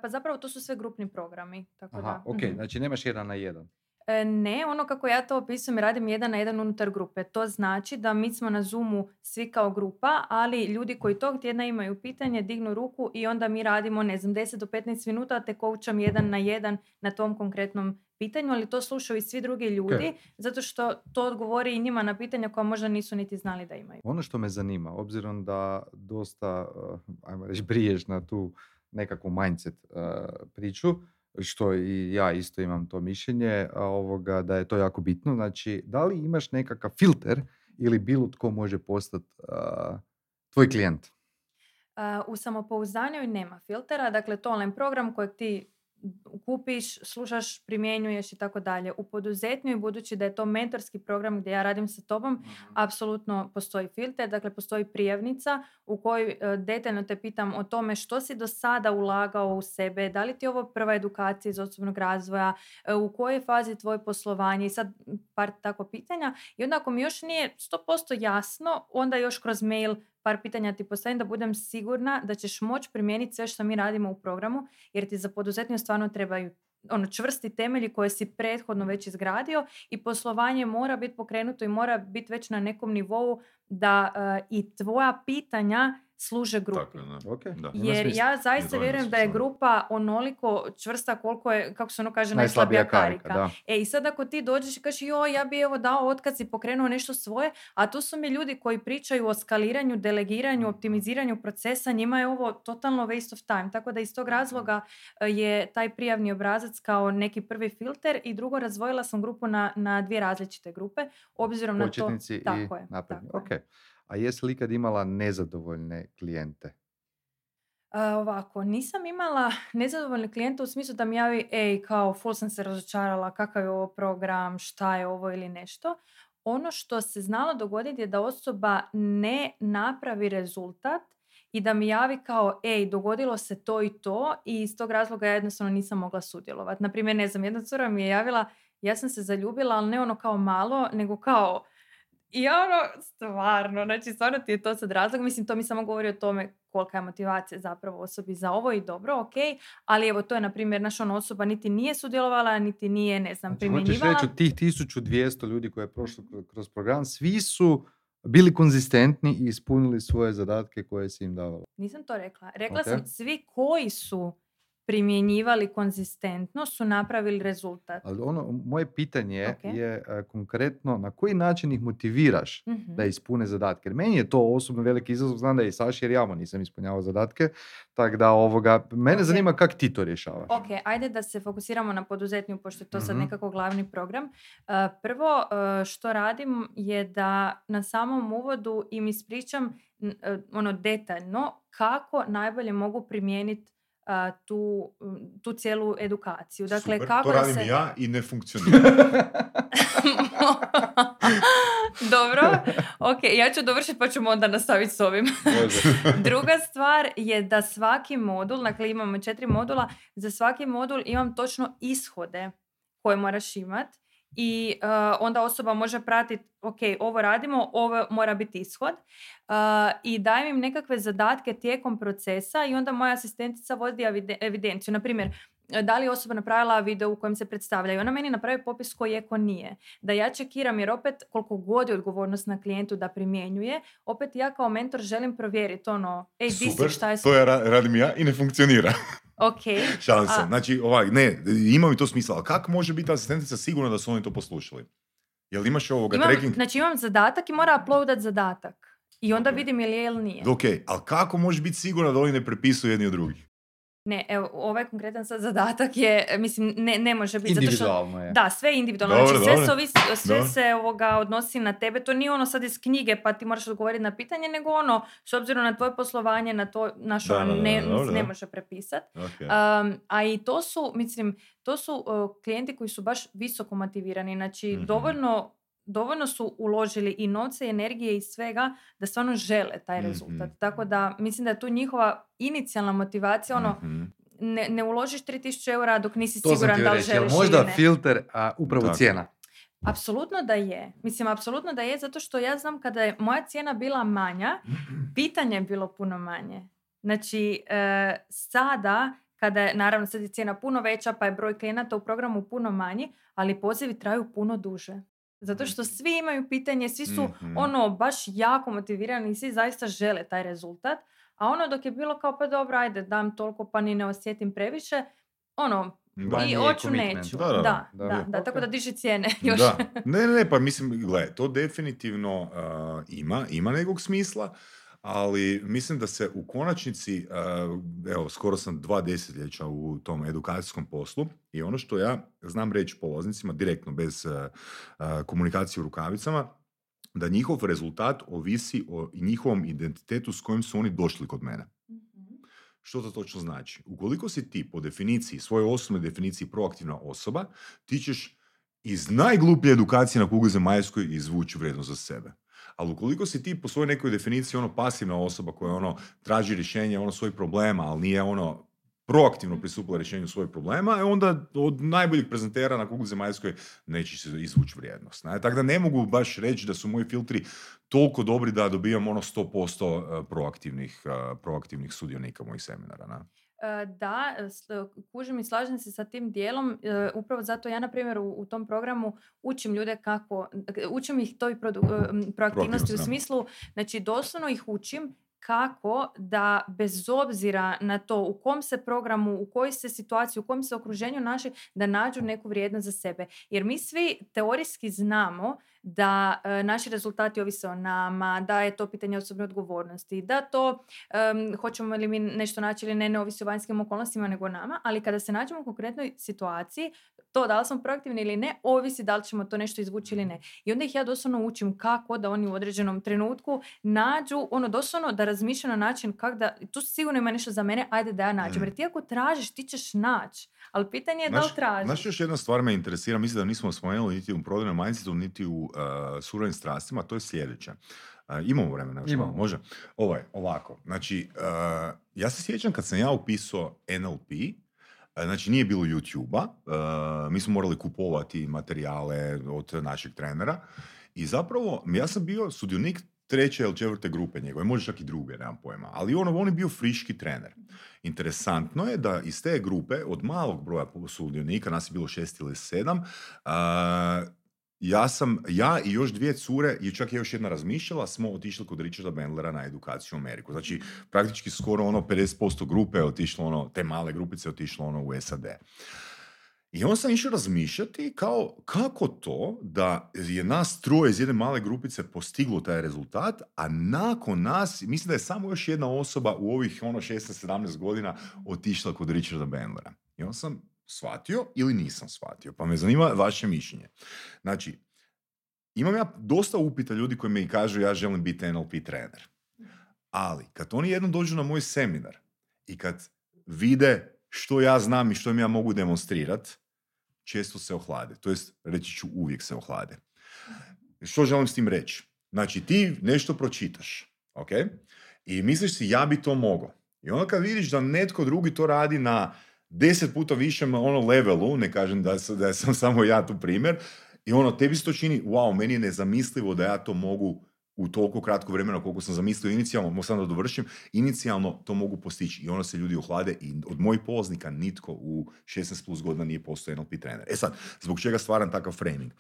Pa zapravo to su sve grupni programi. Tako Aha, da. Ok, mm-hmm. Znači nemaš jedan na jedan? E, ne, ono kako ja to opisujem, radim jedan na jedan unutar grupe. To znači da mi smo na Zoomu svi kao grupa, ali ljudi koji tog tjedna imaju pitanje, dignu ruku i onda mi radimo, ne znam, deset do petnaest minuta, a te koučam jedan na jedan na tom konkretnom pitanju, ali to slušaju i svi drugi ljudi, okay. Zato što to odgovori i njima na pitanja koja možda nisu niti znali da imaju. Ono što me zanima, obzirom da dosta, uh, ajmo reći, briješ na tu nekakvu mindset uh, priču, što i ja isto imam to mišljenje, ovoga, da je to jako bitno. Znači, da li imaš nekakav filter ili bilo tko može postati uh, tvoj klijent? Uh, u samopouzdanju nema filtera, dakle to online program kojeg ti kupiš, slušaš, primjenjuješ i tako dalje. U poduzetnju i budući da je to mentorski program gdje ja radim sa tobom, mm-hmm. apsolutno postoji filter, dakle postoji prijavnica u kojoj detaljno te pitam o tome što si do sada ulagao u sebe, da li ti je ovo prva edukacija iz osobnog razvoja, u kojoj fazi tvoje poslovanje i sad par tako pitanja. I onda ako mi još nije sto posto jasno, onda još kroz mail par pitanja ti postavim da budem sigurna da ćeš moći primijeniti sve što mi radimo u programu, jer ti za poduzetnju stvarno trebaju ono, čvrsti temelji koje si prethodno već izgradio i poslovanje mora biti pokrenuto i mora biti već na nekom nivou da uh, i tvoja pitanja služe grupi. Tako, okay. Da. Jer ja zaista vjerujem da je grupa onoliko čvrsta koliko je, kako se ono kaže, najslabija, najslabija karika. karika e, I sad ako ti dođeš i kažeš joj, ja bi evo dao otkaz i pokrenuo nešto svoje, a tu su mi ljudi koji pričaju o skaliranju, delegiranju, optimiziranju procesa, njima je ovo totalno waste of time. Tako da iz tog razloga je taj prijavni obrazac kao neki prvi filter i drugo, razvojila sam grupu na, na dvije različite grupe, obzirom Početnici na to. Početnici i je, napredni. Ok. A jesi li kad imala nezadovoljne klijente? A, ovako, nisam imala nezadovoljne klijente u smislu da mi javi ej, kao full sam se razočarala, kakav je ovo program, šta je ovo ili nešto. Ono što se znalo dogoditi je da osoba ne napravi rezultat i da mi javi kao ej, dogodilo se to i to i iz tog razloga ja jednostavno nisam mogla sudjelovati. Naprimjer, ne znam, jedna cura mi je javila ja sam se zaljubila, ali ne ono kao malo, nego kao i ono, stvarno, znači stvarno ti je to sad razlog, mislim to mi samo govori o tome kolika je motivacija zapravo osobi za ovo i dobro, ok, ali evo to je na primjer naša ona osoba niti nije sudjelovala, niti nije, ne znam, primjenjivala. Znači, hoćeš reći od tih tisuću dvjesto ljudi koje je prošlo kroz program, svi su bili konzistentni i ispunili svoje zadatke koje si im davala? Nisam to rekla, rekla okay. sam svi koji su primjenjivali konzistentno su napravili rezultat. Ali ono, moje pitanje okay. je uh, konkretno na koji način ih motiviraš mm-hmm. da ispune zadatke. Jer meni je to osobno veliki izazov, znam da je i Saši jer ja mu nisam ispunjavao zadatke, tako da ovoga, mene okay. zanima kako ti to rješavaš. Ok, ajde da se fokusiramo na poduzetnju, pošto je to mm-hmm. sad nekako glavni program. Uh, prvo uh, što radim je da na samom uvodu im ispričam uh, ono detaljno kako najbolje mogu primijeniti Tu, tu cijelu edukaciju. Dakle, super, kako to radim se... ja i ne funkcionira. Dobro, ok, ja ću dovršiti pa ćemo onda nastaviti s ovim. Druga stvar je da svaki modul, dakle imamo četiri modula, za svaki modul imam točno ishode koje moraš imati i uh, onda osoba može pratiti ok, ovo radimo, ovo mora biti ishod uh, i dajem im nekakve zadatke tijekom procesa i onda moja asistentica vodi evidenciju. Naprimjer, da li je osoba napravila video u kojem se predstavlja i ona meni napravi popis koji je, ko nije. Da ja čekiram jer opet koliko god je odgovornost na klijentu da primjenjuje, opet ja kao mentor želim provjeriti ono, ej, visi šta je... Super, to ja ra- radim ja i ne funkcionira. Okay. Šalim se. A... Znači, ovaj, ne, ima mi to smisla, ali kako može biti asistentica sigurna da su oni to poslušali? Jel imaš ovoga imam, tracking? Znači imam zadatak i mora uploadati zadatak. I onda okay. vidim je li je ili nije. Ok, ali kako može biti sigurna da oni ne prepisuju jedni od drugih? Ne, evo, ovaj konkretan sad zadatak je, mislim, ne, ne može biti... Individualno zato što, je. Da, sve je individualno. Dobre, znači, sve, dobre. Se, sve se ovoga odnosi na tebe. To nije ono sad iz knjige pa ti moraš odgovoriti na pitanje, nego ono, s obzirom na tvoje poslovanje, na to našo da, da, da, ne, dobre, ne može prepisati. Okay. Um, a i to su, mislim, to su uh, klijenti koji su baš visoko motivirani. Znači, mm-hmm. dovoljno... dovoljno su uložili i novce, i energije i svega da stvarno žele taj rezultat. Mm-hmm. Tako da mislim da je tu njihova inicijalna motivacija, ono, mm-hmm. ne, ne uložiš tri tisuće eura dok nisi to siguran da li reći, želiš ili možda ne. Filter, a upravo tako. Cijena. Apsolutno da je. Mislim, apsolutno da je, zato što ja znam kada je moja cijena bila manja, pitanje je bilo puno manje. Znači, e, sada... kada je, naravno, sad je cijena puno veća, pa je broj klijenata u programu puno manji, ali pozivi traju puno duže. Zato što svi imaju pitanje, svi su mm-hmm. ono baš jako motivirani i svi zaista žele taj rezultat. A ono dok je bilo kao pa dobro, ajde, dam toliko pa ni ne osjetim previše, ono, da, i oću commitment. Neću. Da, da, da, da, da, da, da okay. Tako da diže cijene još. Da. Ne, ne, ne, pa mislim, gledaj, to definitivno uh, ima, ima nekog smisla. ali mislim da se u konačnici, evo, skoro sam dva desetljeća u tom edukacijskom poslu i ono što ja znam reći polaznicima direktno bez komunikacije u rukavicama, da njihov rezultat ovisi o njihovom identitetu s kojim su oni došli kod mene. Što to točno znači? Ukoliko si ti po definiciji, svojoj osobnoj definiciji proaktivna osoba, ti ćeš iz najgluplje edukacije na kugli zemaljskoj izvući vrijednost za sebe. Ali ukoliko si ti po svojoj nekoj definiciji ono pasivna osoba koja ono traži rješenje ono svojih problema, ali nije ono proaktivno pristupila rješenju svojih problema, onda od najboljih prezentera na kugli zemaljskoj nećeš se izvući vrijednost. Tako da ne mogu baš reći da su moji filtri toliko dobri da dobivam ono sto posto proaktivnih, proaktivnih sudionika mojih seminara. Ne? Da, kužim i slažem se sa tim dijelom. Upravo zato ja, na primjer, u, u tom programu učim ljude kako, učim ih toj produ- proaktivnosti Proaktivnost, u smislu, znači doslovno ih učim kako da bez obzira na to u kom se programu, u kojoj se situaciji, u kom se okruženju našli, da nađu neku vrijednost za sebe. Jer mi svi teorijski znamo da e, naši rezultati ovise o nama, da je to pitanje osobne odgovornosti, da to um, hoćemo li mi nešto naći ili ne, ne ovisi o vanjskim okolnostima nego nama, ali kada se nađemo u konkretnoj situaciji, to da li smo proaktivni ili ne, ovisi da li ćemo to nešto izvući ili ne. I onda ih ja doslovno učim kako da oni u određenom trenutku nađu, ono doslovno da razmišljaju na način kako da, tu sigurno ima nešto za mene, ajde da ja nađem. Mm. Jer ti ako tražiš, ti ćeš naći, ali pitanje je znaš, da li tražiš. Znaš, još jedna stvar me interesira, mislim da nismo spomenuli niti u prodajnom mindsetu, niti u Uh, surovim strastima, to je sljedeće. Uh, imamo vremena, još imamo. Može? Ovo je, ovako. Znači, uh, ja se sjećam kad sam ja upisao N L P, uh, znači nije bilo YouTube-a, uh, mi smo morali kupovati materijale od našeg trenera i zapravo ja sam bio sudionik treće ili četvrte grupe njegove, može čak i druge, nemam pojma, ali ono, on je bio friški trener. Interesantno je da iz te grupe, od malog broja sudionika, nas je bilo šest ili sedam, uh, Ja sam, ja i još dvije cure, i čak je još jedna razmišljala, smo otišli kod Richarda Bandlera na edukaciju u Ameriku. Znači, praktički skoro ono pedeset posto grupe je otišlo, ono, te male grupice je otišlo ono u S A D. I on sam išao razmišljati kao kako to da je nas troje iz jedne male grupice postiglo taj rezultat, a nakon nas, mislim da je samo još jedna osoba u ovih ono šesnaest sedamnaest godina otišla kod Richarda Bandlera. I on sam shvatio ili nisam shvatio, pa me zanima vaše mišljenje. Znači, imam ja dosta upita ljudi koji mi kažu ja želim biti N L P trener, ali kad oni jednom dođu na moj seminar i kad vide što ja znam i što im ja mogu demonstrirati, često se ohlade, to jest reći ću uvijek se ohlade. Što želim s tim reći? Znači, ti nešto pročitaš, ok? I misliš si ja bi to mogao. I onda kad vidiš da netko drugi to radi na deset puta višem ono levelu, ne kažem da, da sam samo ja tu primjer, i ono, tebi se to čini, wow, meni je nezamislivo da ja to mogu u toliko kratko vremena koliko sam zamislio inicijalno, možda sam da dovršim, inicijalno to mogu postići i ono se ljudi ohlade i od mojih polaznika nitko u šesnaest plus godina nije postao N L P trener. E sad, zbog čega stvaram takav framing?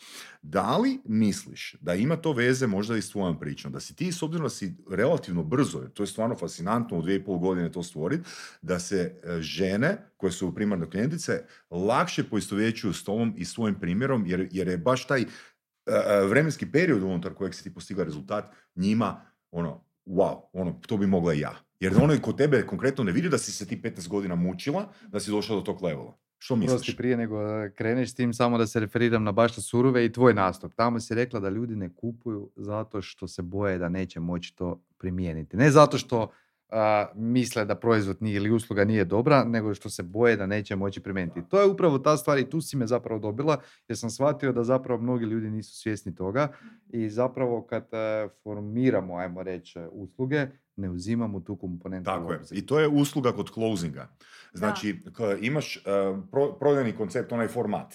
Da li misliš da ima to veze možda i s tvojom pričom, da si ti, s obzirom da si relativno brzo, to je stvarno fascinantno u dvije i pol godine to stvoriti, da se žene koje su primarne klijentice lakše poistovjećuju s tobom i svojim primjerom, jer, jer je baš taj vremenski period unutar kojeg si ti postigla rezultat njima, ono, wow, ono, to bi mogla ja. Jer ono i kod tebe konkretno ne vidi da si se ti petnaest godina mučila, da si došla do tog levela. Što misliš? Prosti, prije nego kreneš s tim, samo da se referiram na baš na Surove i tvoj nastup. Tamo si rekla da ljudi ne kupuju zato što se boje da neće moći to primijeniti. Ne zato što a, misle da proizvod nije ili usluga nije dobra, nego što se boje da neće moći primijeniti. To je upravo ta stvar i tu si me zapravo dobila, jer sam shvatio da zapravo mnogi ljudi nisu svjesni toga i zapravo kad formiramo, ajmo reći, usluge, ne uzimamo tu komponentu. Tako je. I to je usluga kod closinga. Znači, da. Imaš uh, pro, prodajni koncept, onaj format.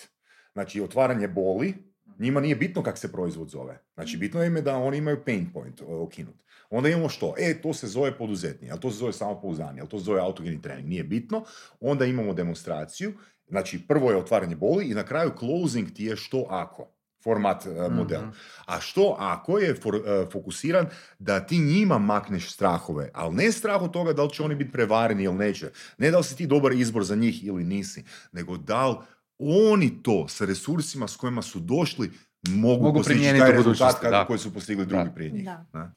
Znači, otvaranje boli, njima nije bitno kak se proizvod zove. Znači, bitno im je da oni imaju pain point okinut. Onda imamo što? E, to se zove poduzetnje, ali to se zove samopouzdanje, ali to se zove autogeni trening. Nije bitno. Onda imamo demonstraciju. Znači, prvo je otvaranje boli i na kraju closing ti je što ako. Format uh, model. Mm-hmm. A što ako je for, uh, fokusiran da ti njima makneš strahove, ali ne strah od toga da li će oni biti prevareni ili neće. Ne da li si ti dobar izbor za njih ili nisi, nego da li oni to sa resursima s kojima su došli mogu, mogu postići taj rezultat koji su postigli drugi da. Prije njih. Da. Da.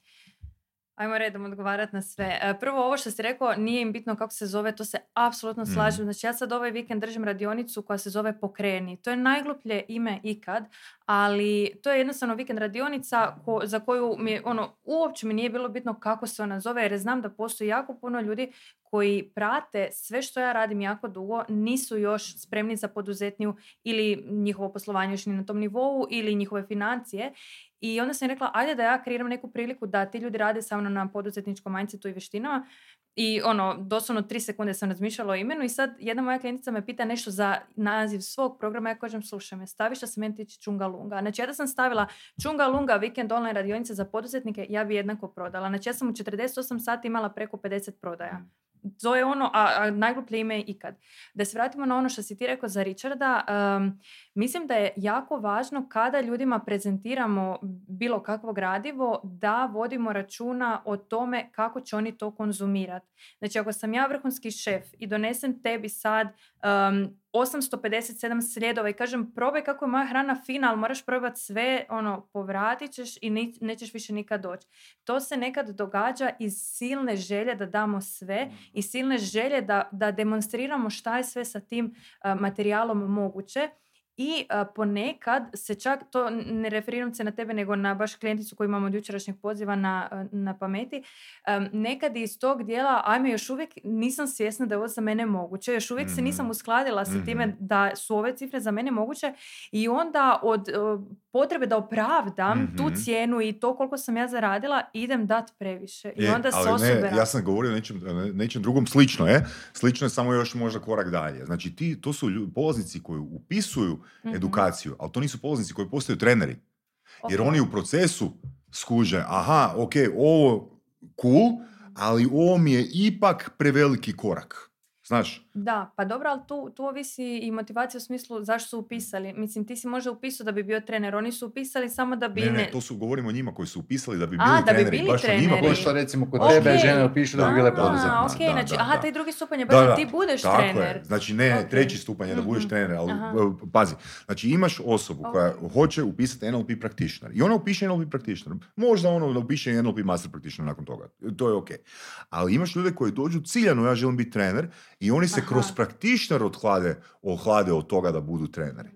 Ajmo redom odgovarati na sve. Prvo, ovo što si rekao, nije im bitno kako se zove, to se apsolutno slažem. Znači, ja sad ovaj vikend držim radionicu koja se zove Pokreni. To je najgluplje ime ikad, ali to je jednostavno vikend radionica ko, za koju mi, ono, uopće mi nije bilo bitno kako se ona zove, jer znam da postoji jako puno ljudi koji prate sve što ja radim jako dugo, nisu još spremni za poduzetniju ili njihovo poslovanje još ni na tom nivou ili njihove financije. I onda sam rekla, ajde da ja kreiram neku priliku da ti ljudi rade sa mnom na poduzetničkom mindsetu i vještinama. I ono, doslovno tri sekunde sam razmišljala o imenu i sad jedna moja klijentica me pita nešto za naziv svog programa. Ja kažem, slušaj me, staviš da se meni tiče Čunga Lunga. Znači, ja da sam stavila Čunga Lunga vikend online radionice za poduzetnike, ja bi jednako prodala. Znači, ja sam u četrdeset osam sati imala preko pedeset prodaja. To je ono, a, a najgluplje ime je ikad. Da se vratimo na ono što si ti rekao za Richarda, um, mislim da je jako važno kada ljudima prezentiramo bilo kakvo gradivo da vodimo računa o tome kako će oni to konzumirati. Znači, ako sam ja vrhunski šef i donesem tebi sad um, osamsto pedeset sedam slijedova i kažem, probaj kako je moja hrana fina, ali moraš probati sve, ono, povratit ćeš i ni, nećeš više nikad doći. To se nekad događa iz silne želje da damo sve i silne želje da, da demonstriramo šta je sve sa tim uh, materijalom moguće. I a, ponekad se čak, to ne referiram se na tebe, nego na baš klijenticu koju imamo od jučerašnjeg poziva na, na pameti, um, nekad iz tog dijela, ajme, još uvijek nisam svjesna da je ovo za mene moguće, još uvijek mm-hmm. se nisam uskladila sa mm-hmm. time da su ove cifre za mene moguće i onda od uh, potrebe da opravdam mm-hmm. tu cijenu i to koliko sam ja zaradila, idem dat previše. I je, onda se osobera. Ja sam govorio nečem, nečem drugom slično, je. Slično je samo još možda korak dalje. Znači, ti, to su lju, polaznici koji upisuju mm-hmm. edukaciju, ali to nisu polaznici koji postaju treneri. Jer okay. oni u procesu skuže, aha, ok, ovo cool, ali ovo mi je ipak preveliki korak. Znaš? Da, pa dobro, ali tu, tu ovisi i motivacija u smislu zašto su upisali. Mislim, ti si možda upisao da bi bio trener, oni su upisali samo da bi... Ne, ne, to su, govorimo o njima koji su upisali da bi bili A, treneri. A, da bi bili baš treneri. Njima koji što recimo kod okay. tebe žene upišu da bi bile poduzetnice. A, ok, da, znači, da, aha, da. Taj drugi stupanj je baš da, da ti budeš tako trener. Je. Znači, ne, okay. treći stupanj je da budeš mm-hmm. trener, ali aha. pazi, znači imaš osobu okay. koja hoće upisati N L P practitioner i ona upiše N L P practitioner. Možda ona da upiše N L P master practitioner nakon toga. To je ok. Ali imaš ljude koji dođu ciljano, ja želim biti trener i oni se aha. kroz praktičnar odhlade, odhlade od toga da budu treneri.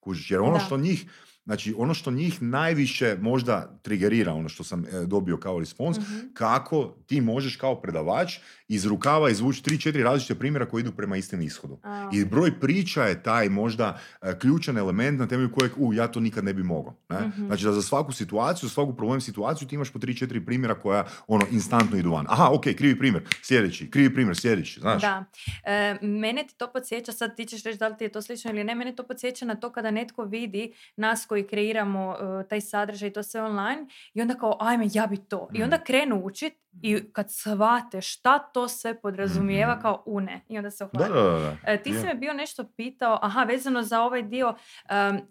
Kužiš, jer ono da. što njih, znači ono što njih najviše možda trigerira, ono što sam e, dobio kao respons, mm-hmm. kako ti možeš kao predavač iz rukava izvući tri četiri različite primjera koji idu prema istim ishodu. A. I broj priča je taj možda e, ključan element na temelju kojeg u, ja to nikad ne bi mogao. Ne? Mm-hmm. Znači da za svaku situaciju, svaku problem situaciju ti imaš po tri četiri primjera koja ono instantno idu van. Aha, ok, krivi primjer, sljedeći, krivi primjer, sljedeći, znaš. Da. E, mene ti to podsjeća, sad ti ćeš reći da li ti je to slično ili ne, mene to podsjeća na to kada netko vidi nas koji kreiramo uh, taj sadržaj i to sve online i onda kao, ajme, ja bi to. I onda krenu učit i kad shvate šta to sve podrazumijeva kao une. I onda se ohladi. Uh, ti yeah. si me bio nešto pitao, aha, vezano za ovaj dio. Um,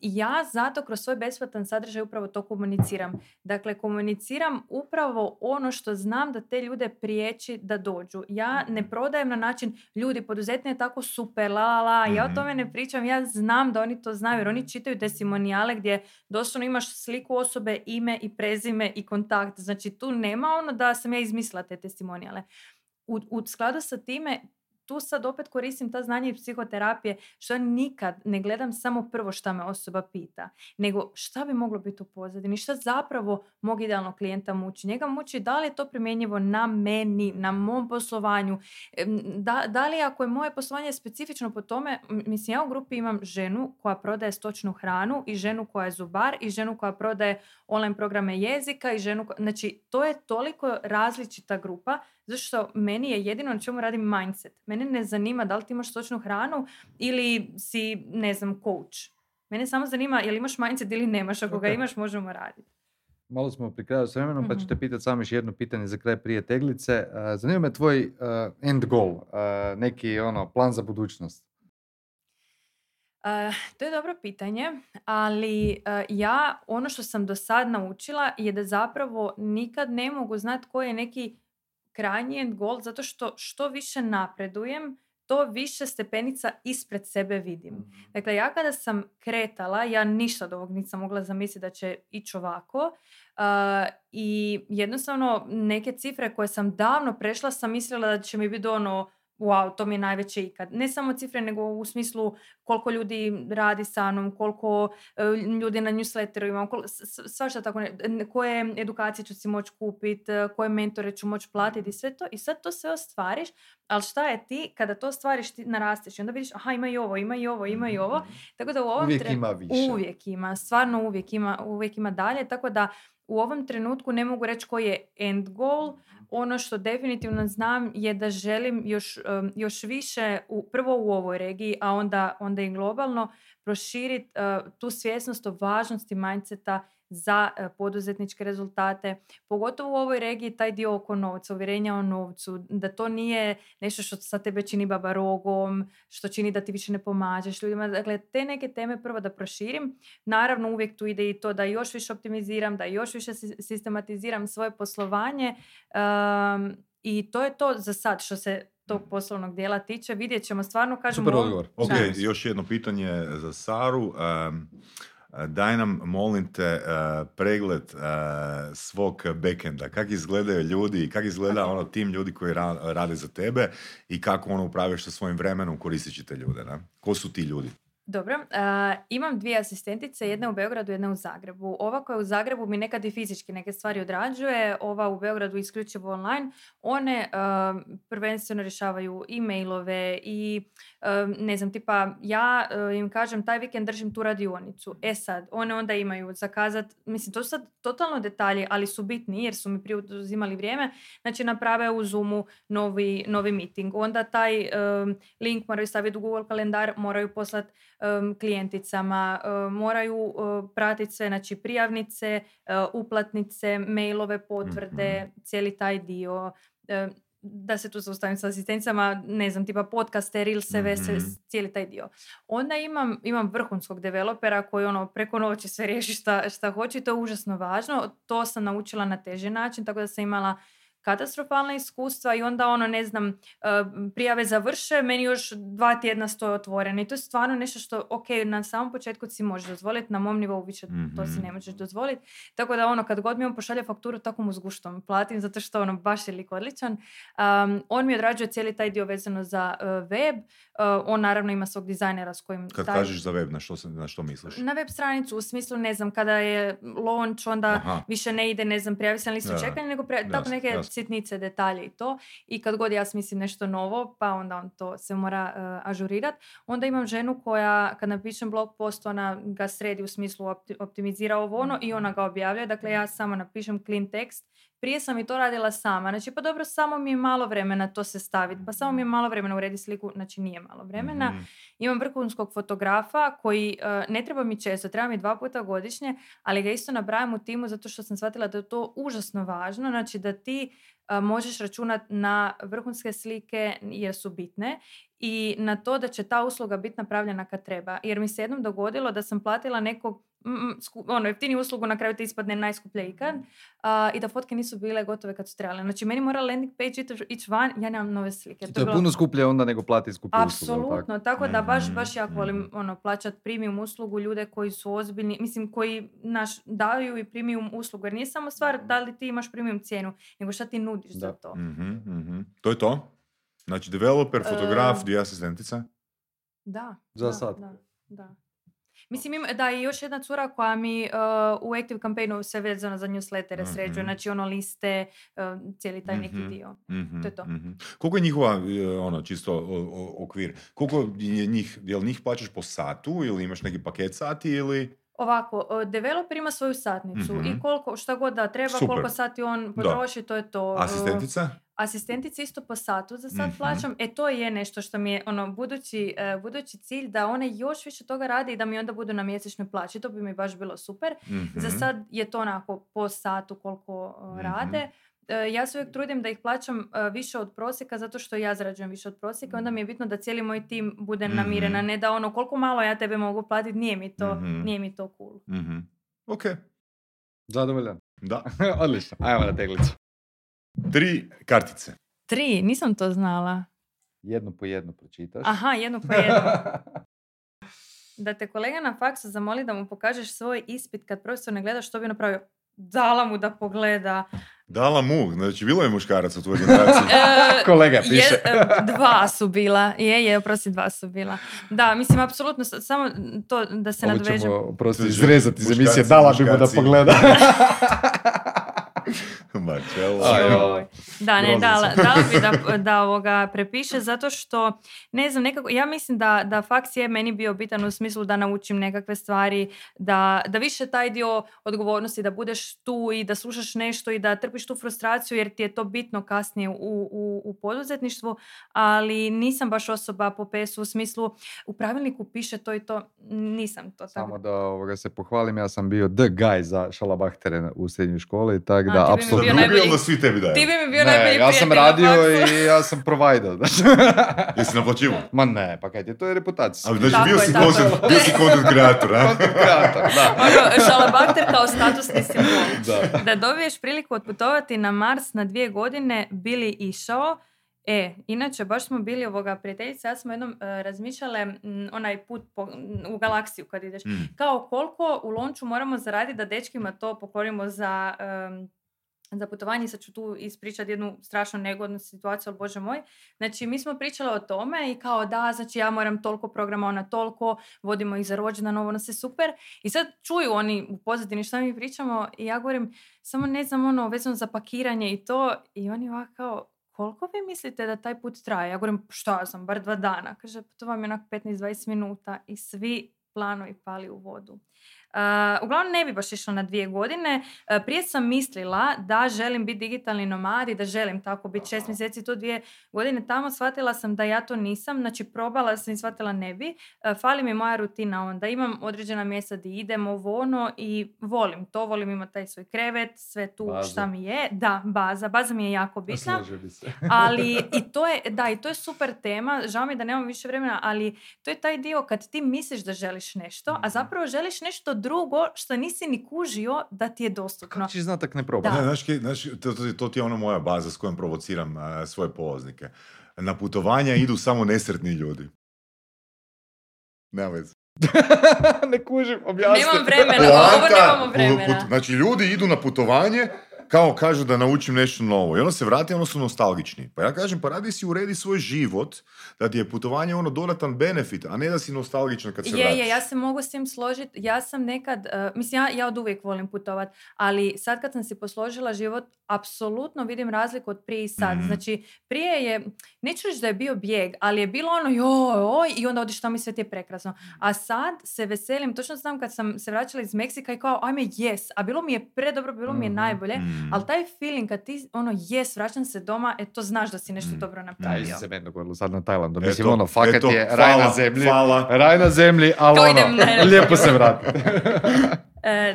ja zato kroz svoj besplatan sadržaj upravo to komuniciram. Dakle, komuniciram upravo ono što znam da te ljude priječi da dođu. Ja ne prodajem na način, ljudi, poduzetni je tako super, la, la, la. Ja mm-hmm. o tome ne pričam, ja znam da oni to znaju, jer oni čitaju testimonijale gdje doslovno imaš sliku osobe, ime i prezime i kontakt. Znači, tu nema ono da sam ja izmislila te testimonijale. U, u skladu sa time, tu sad opet koristim ta znanja i psihoterapije, što ja nikad ne gledam samo prvo šta me osoba pita, nego šta bi moglo biti u pozadini, šta zapravo mog idealnog klijenta muči. Njega muči da li je to primjenjivo na meni, na mom poslovanju, da, da li ako je moje poslovanje specifično po tome, mislim ja u grupi imam ženu koja prodaje stočnu hranu i ženu koja je zubar i ženu koja prodaje online programe jezika i ženu koja, znači to je toliko različita grupa. Zato što meni je jedino na čemu radim mindset. Mene ne zanima da li ti imaš stočnu hranu ili si, ne znam, coach. Mene samo zanima je li imaš mindset ili nemaš. Ako okay. ga imaš, možemo raditi. Malo smo pri kraju s vremenom, mm-hmm. pa ću te pitati samo još jedno pitanje za kraj prije teglice. Zanima me tvoj end goal, neki ono, plan za budućnost. Uh, to je dobro pitanje, ali uh, ja ono što sam do sad naučila je da zapravo nikad ne mogu znati koji je neki krajnji end goal, zato što što više napredujem, to više stepenica ispred sebe vidim. Dakle, ja kada sam kretala, ja ništa od ovog nisam mogla zamisliti da će ići ovako. Uh, I jednostavno neke cifre koje sam davno prešla sam mislila da će mi biti ono, wow, to mi je najveće ikad. Ne samo cifre, nego u smislu koliko ljudi radi sa mnom, koliko uh, ljudi na newsletteru imam, kol- svašta tako, ne, koje edukacije ću si moći kupiti, koje mentore ću moći platiti i sve to. I sad to sve ostvariš, ali šta je ti, kada to ostvariš, ti narasteš i onda vidiš, aha, ima i ovo, ima i ovo, ima i ovo. Tako da u ovom uvijek tre... ima više. Uvijek ima, stvarno uvijek ima, uvijek ima dalje, tako da u ovom trenutku ne mogu reći koji je end goal. Ono što definitivno znam je da želim još, um, još više, u, prvo u ovoj regiji, a onda, onda i globalno, proširiti uh, tu svjesnost o važnosti mindseta za uh, poduzetničke rezultate. Pogotovo u ovoj regiji taj dio oko novca, uvjerenja o novcu, da to nije nešto što sa tebe čini babarogom, što čini da ti više ne pomažeš ljudima. Dakle, te neke teme prvo da proširim. Naravno, uvijek tu ide i to da još više optimiziram, da još više sistematiziram svoje poslovanje. Um, I to je to za sad što se tog poslovnog dijela tiče. Vidjet ćemo, stvarno kažem... Super odgovor. Ok, Šans. Još jedno pitanje za Saru. Um, Daj nam, molim te, uh, pregled uh, svog backenda. Kako izgledaju ljudi, kako izgleda ono tim ljudi koji ra- rade za tebe i kako ono upraviš sa svojim vremenom koristeći te ljude. Da? Ko su ti ljudi? Dobro, uh, imam dvije asistentice, jedna u Beogradu, jedna u Zagrebu. Ova koja je u Zagrebu mi nekad i fizički neke stvari odrađuje, ova u Beogradu isključivo online. One uh, prvenstveno rješavaju i mailove i uh, ne znam, tipa ja uh, im kažem taj vikend držim tu radionicu. E sad, one onda imaju zakazat, mislim to su sad totalno detalji, ali su bitni jer su mi prije uzimali vrijeme, znači naprave u Zoomu novi, novi meeting. Onda taj um, link moraju staviti u Google kalendar, moraju poslati Um, klijenticama, um, moraju uh, pratiti sve, znači prijavnice, uh, uplatnice, mailove, potvrde, mm-hmm. cijeli taj dio. Um, da se tu zaustavim sa asistencama, ne znam, tipa podcaste, reelseve, mm-hmm. cijeli taj dio. Onda imam, imam vrhunskog developera koji ono preko noći sve riješi šta, šta hoće i to je užasno važno. To sam naučila na teži način, tako da sam imala katastrofalna iskustva i onda ono, ne znam, prijave završe, meni još dva tjedna stoje otvorene. I to je stvarno nešto što, ok, na samom početku si možeš dozvoliti, na mom nivou više mm-hmm. to si ne možeš dozvoliti. Tako da ono, kad god mi on pošalje fakturu, tako mu zguštom platim, zato što ono, baš je lik odličan. Um, on mi odrađuje cijeli taj dio vezano za uh, web. Uh, on naravno ima svog dizajnera s kojim... Kad taj... kažeš za web, na što, na što misliš? Na web stranicu, u smislu, ne znam, kada je launch, onda Aha. više ne ide, ne znam, prijavi se na listu čekanja, nego prijavi, tako neke jasne. Sitnice, detalje i to. I kad god ja smislim nešto novo, pa onda on to se mora uh, ažurirati. Onda imam ženu koja, kad napišem blog post, ona ga sredi u smislu opti- optimizira ovo ono i ona ga objavlja. Dakle, ja samo napišem clean tekst. Prije sam i to radila sama. Znači, pa dobro, samo mi je malo vremena to se staviti. Pa samo mi je malo vremena uredi sliku. Znači, nije malo vremena. Mm-hmm. Imam vrhunskog fotografa koji uh, ne treba mi često, treba mi dva puta godišnje, ali ga isto nabrajam u timu zato što sam shvatila da je to užasno važno. Znači, da ti uh, možeš računati na vrhunske slike jer su bitne i na to da će ta usluga biti napravljena kad treba. Jer mi se jednom dogodilo da sam platila nekog Skup, ono, jeftiniju uslugu, na kraju te ispadne najskuplje ikad uh, i da fotke nisu bile gotove kad su trebale. Znači, meni mora landing page ići van, ja nemam nove slike. I to je, to je puno skuplje onda nego plati skuplju uslugu. Apsolutno, tako? tako da baš, baš ja volim ono, plaćati premium uslugu, ljude koji su ozbiljni, mislim, koji naš daju i premium uslugu, jer nije samo stvar da li ti imaš premium cijenu, nego šta ti nudiš da. za to. Mm-hmm, mm-hmm. To je to? Znači, developer, fotograf, uh, dvije asistentica? Da. Za da, sad? Da, da. Mislim, im, da, i još jedna cura koja mi uh, u Active Campaignu se vezano za newslettere mm-hmm. sređuje, znači ono liste, uh, cijeli taj neki mm-hmm. dio. Mm-hmm. To je to. Mm-hmm. Koliko je njihova, ono, čisto o, o, okvir, koliko je njih, jel njih plaćaš po satu ili imaš neki paket sati ili... Ovako, developer ima svoju satnicu mm-hmm. i koliko, šta god da treba, Super. koliko sati on potroši, to je to. Asistentica? Asistentice isto po satu za sad plaćam. Mm-hmm. E to je nešto što mi je ono, budući, uh, budući cilj da one još više toga rade i da mi onda budu na mjesečnoj plaći. To bi mi baš bilo super. Mm-hmm. Za sad je to onako po satu koliko uh, mm-hmm. rade. Uh, ja se uvijek trudim da ih plaćam uh, više od prosjeka zato što ja zarađujem više od prosjeka. Onda mi je bitno da cijeli moj tim bude mm-hmm. namiren, a ne da ono koliko malo ja tebe mogu platiti, nije mi to, mm-hmm. nije mi to cool. Mm-hmm. Ok. Zadovoljan? Da. Odlično. Ajmo na teglicu. Tri kartice. Tri? Nisam to znala. Jednu po jednu pročitaš. Aha, jednu po jednu. Da te kolega na faksu zamoli da mu pokažeš svoj ispit kad profesor ne gleda, što bi napravio? Dala mu da pogleda. Dala mu, znači bilo je muškarac u tvojoj generaciji. e, Kolega piše. Je, dva su bila, je, je, oprosti, dva su bila. Da, mislim, apsolutno, samo to da se nadvežem. Ovo ćemo, oprosti, izrezati iz emisije, dala bi mu da pogleda. Da, ne, dala, dala bi da, da ovoga prepiše, zato što, ne znam, nekako, ja mislim da, da faks je meni bio bitan u smislu da naučim nekakve stvari, da, da više taj dio odgovornosti, da budeš tu i da slušaš nešto i da trpiš tu frustraciju, jer ti je to bitno kasnije u, u, u poduzetništvu, ali nisam baš osoba po pesu u smislu, u pravilniku piše to i to, nisam to. Samo tako. Da ovoga se pohvalim, ja sam bio the guy za šalabahtere u srednjoj školi, tako da, apsolutno. Bio najbolji, da svi tebi daju. Ti bi mi bio ne, najbolji ja sam radio i ja sam provider. Jesi naplaćivo? Ma ne, pa kaj ti, to je reputacija. Ali znači tako bio, je, si content, bio si content creator, a? Content creator, da. Ono, šalabahter kao statusni simbol. Da. Da dobiješ priliku otputovati na Mars na dvije godine, bili išao. E, inače, baš smo bili ovoga prijateljice, ja smo jednom uh, razmišljale m, onaj put po, m, u galaksiju kad ideš. Mm. Kao koliko u lonču moramo zaraditi da dečkima to pokorimo za... Um, za putovanje, sad ću tu ispričati jednu strašno negodnu situaciju, ali bože moj. Znači, mi smo pričale o tome i kao da, znači ja moram toliko programa, ona toliko, vodimo ih za rođendan, ovo, ono se super. I sad čuju oni u pozadini što mi pričamo i ja govorim, samo ne znam ono, vezano za pakiranje i to. I oni ovako kao, koliko vi mislite da taj put traje? Ja govorim, šta znam, bar dva dana. Kaže, to vam je onak petnaest do dvadeset minuta i svi planovi pali u vodu. Uh, uglavnom ne bi baš išla na dvije godine. Uh, prije sam mislila da želim biti digitalni nomad i da želim tako biti šest mjeseci, to dvije godine tamo. Shvatila sam da ja to nisam, znači probala sam i shvatila ne bi. Uh, fali mi moja rutina onda. Imam određena mjesta di idem, ovo ono i volim to, volim imati taj svoj krevet, sve tu baza. Šta mi je. Da, baza. Baza mi je jako bitna. Ali i to je, da, i to je super tema. Žao mi da nemam više vremena, ali to je taj dio kad ti misliš da želiš nešto, a zapravo želiš nešto drugo što nisi ni kužio da ti je dostupno. Kako ćeš znati tak ne proba? Ne, znaš, znaš, to, to ti je ono moja baza s kojom provociram a, svoje polaznike. Na putovanja idu samo nesretni ljudi. Nema veze. Ne kužim, objasni. Nemam vremena, ovo nemamo vremena. Put, znači, ljudi idu na putovanje kao kažu da naučim nešto novo. I onda se vrati, ono su nostalgični. Pa ja kažem, pa radi si uredi svoj život, da ti je putovanje ono dodatan benefit, a ne da si nostalgičan kad se je, vratiš. Je, ja se mogu s tim složiti. Ja sam nekad, uh, mislim, ja, ja od uvijek volim putovat, ali sad kad sam si posložila život, apsolutno vidim razliku od prije i sad. Mm-hmm. Znači, prije je, neću reći da je bio bijeg, ali je bilo ono joj, oj, i onda odiš tamo i sve ti je prekrasno. A sad se veselim, točno znam kad sam se vraćala iz Meksika i kao, ajme, yes, a bilo mi je predobro, bilo mi je najbolje. Mm-hmm. Ali taj feeling kad ti, ono, jes, vraćam se doma, e, to znaš da si nešto mm. dobro napravio. Da, ja se meni dogodilo sad na Tajlandu. Mislim, eto, ono, fakat eto, je fala, raj na zemlji, fala. raj na zemlji, ali ono, lijepo se vrati.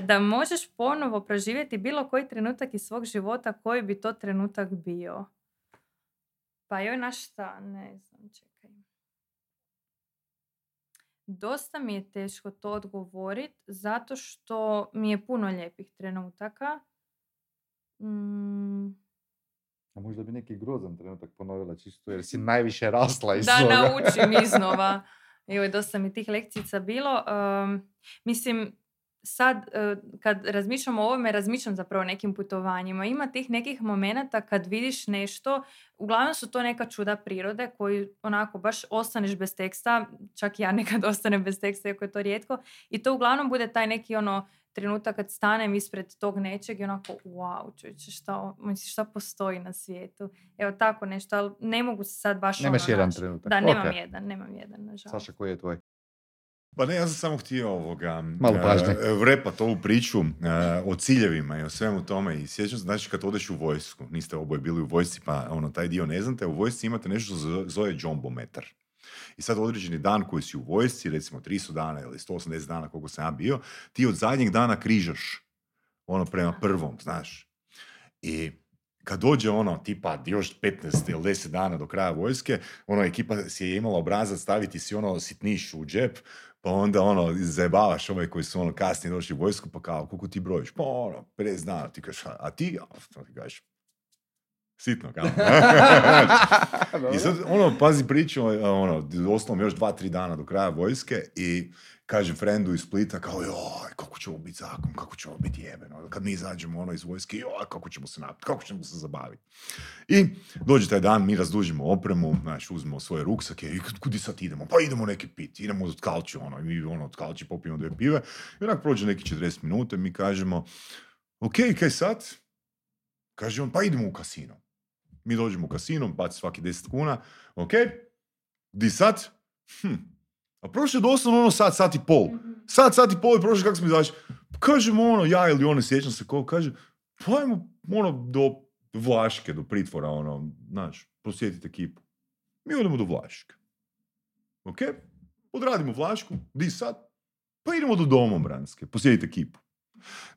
Da možeš ponovo proživjeti bilo koji trenutak iz svog života, koji bi to trenutak bio. Pa joj, na šta? Ne znam, čekaj. Dosta mi je teško to odgovoriti, zato što mi je puno lijepih trenutaka. Mm. A možda bi neki grozan trenutak ponovila čisto jer si najviše rasla iz da, toga. Da, naučim iznova. Joj, dosta mi tih lekcijica bilo. Um, mislim, sad uh, kad razmišljam o ovome, razmišljam zapravo o nekim putovanjima. Ima tih nekih momenata kad vidiš nešto, uglavnom su to neka čuda prirode koju onako baš ostaneš bez teksta, čak ja nekad ostanem bez teksta, iako je to rijetko. I to uglavnom bude taj neki ono trenutak kad stanem ispred tog nečeg i onako, wow, čovječe, šta, šta postoji na svijetu. Evo tako nešto, ali ne mogu se sad baš... Nemaš ono jedan naš trenutak. Da, nemam okay. jedan, nemam jedan, nažalost. Saša, koji je tvoj? Pa ne, ja sam samo htio ovoga... Malo pažnje. Uh, repat ovu priču uh, o ciljevima i o svemu tome. I sjećam se, znači, kad odeš u vojsku, niste oboje bili u vojsci, pa ono, taj dio ne znate, u vojsci imate nešto što zove jumbo metar. I sad određeni dan koji si u vojsci, recimo tristo dana ili sto osamdeset dana koliko sam ja bio, ti od zadnjeg dana križaš ono prema prvom, znaš. I kad dođe ono tipa još petnaest ili deset dana do kraja vojske, ono ekipa si je imala obrazac staviti si ono sitniš u džep, pa onda ono zajebavaš ove koji su ono kasnije došli u vojsku, pa kao koliko ti brojiš? Pa ono, pedeset dana, ti kažeš, a ti? A ti kažeš, Sitno, kao. I sad, ono, pazi priču, ono, osnovno još dva, tri dana do kraja vojske i kažem frendu iz Splita, kao, joj, kako ćemo biti zakon, kako ćemo biti jebeno. Kad mi izađemo ono iz vojske, joj, kako ćemo se napiti, kako ćemo se zabaviti. I dođe taj dan, mi razdužimo opremu, znaš, uzmemo svoje ruksake i kudi sad idemo? Pa idemo neki pit, idemo od Kalču, ono, i mi ono, od Kalči popijemo dve pive. I onak prođe neki četrdeset minuta, mi kažemo, ok, kaj sad? Kaže on, pa idemo u kasino. Mi dođemo u kasino, baci svaki deset kuna, ok, di sad? Hm. A prošlo je doslovno ono sat, sat i pol. Sat, sat i pol je prošlo, kako smo izašli. Kažemo ono, ja ili ono, sjećam se ko, kaže, pa ajmo ono do Vlaške, do pritvora, ono, znaš, prosjetite ekipu. Mi odemo do Vlaške. Ok, odradimo Vlašku, di sad? Pa idemo do Domobranske, posjetite ekipu.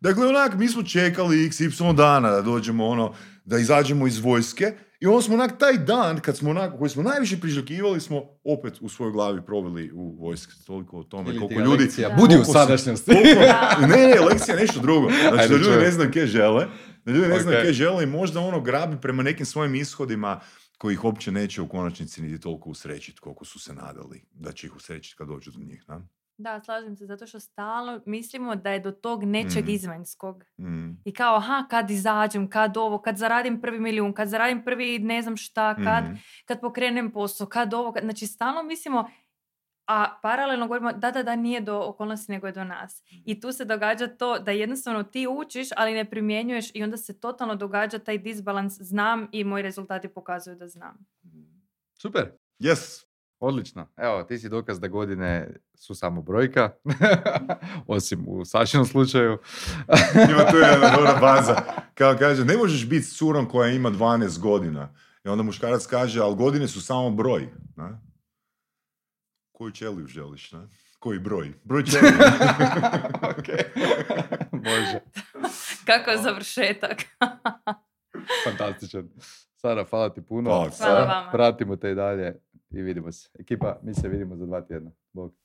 Dakle, onak, mi smo čekali iks ipsilon dana da dođemo, ono, da izađemo iz vojske i onda smo onak taj dan, kad smo onak, koji smo najviše priželjkivali, smo opet u svojoj glavi proveli u vojske. Toliko o tome, koliko ljudi... Lekcija, budi koliko u sadašnjosti. Koliko, ne, ne, lekcija je nešto drugo. Znači, ajde, da ljudi ne znaju kje žele, da ljudi ne znaju okay. kje žele i možda ono grabi prema nekim svojim ishodima koji ih uopće neće u konačnici niti toliko usrećiti koliko su se nadali da će ih usrećiti kad dođu do njih, na? Da, slažem se, zato što stalno mislimo da je do tog nečeg mm. izvanjskog. Mm. I kao, aha, kad izađem, kad ovo, kad zaradim prvi milijun, kad zaradim prvi ne znam šta, kad, mm. kad pokrenem posao, kad ovo, kad... Znači, stalno mislimo, a paralelno govorimo, da, da, da, nije do okolnosti, nego je do nas. I tu se događa to da jednostavno ti učiš, ali ne primjenjuješ i onda se totalno događa taj disbalans, znam i moji rezultati pokazuju da znam. Super. Yes. Odlično. Evo, ti si dokaz da godine su samo brojka, osim u Sašinom slučaju. Ima tu jedna dobra baza. Kao kaže, ne možeš biti s curom koja ima dvanaest godina. I onda muškarac kaže, ali godine su samo broj. Na? Koju ćeliju želiš? Na? Koji broj? Broj ćeliju. Može. Kako je završetak. Fantastičan. Sara, hvala ti puno. Hvala vama. Pratimo te i dalje. I vidimo se. Ekipa, mi se vidimo za dva tjedna. Bog.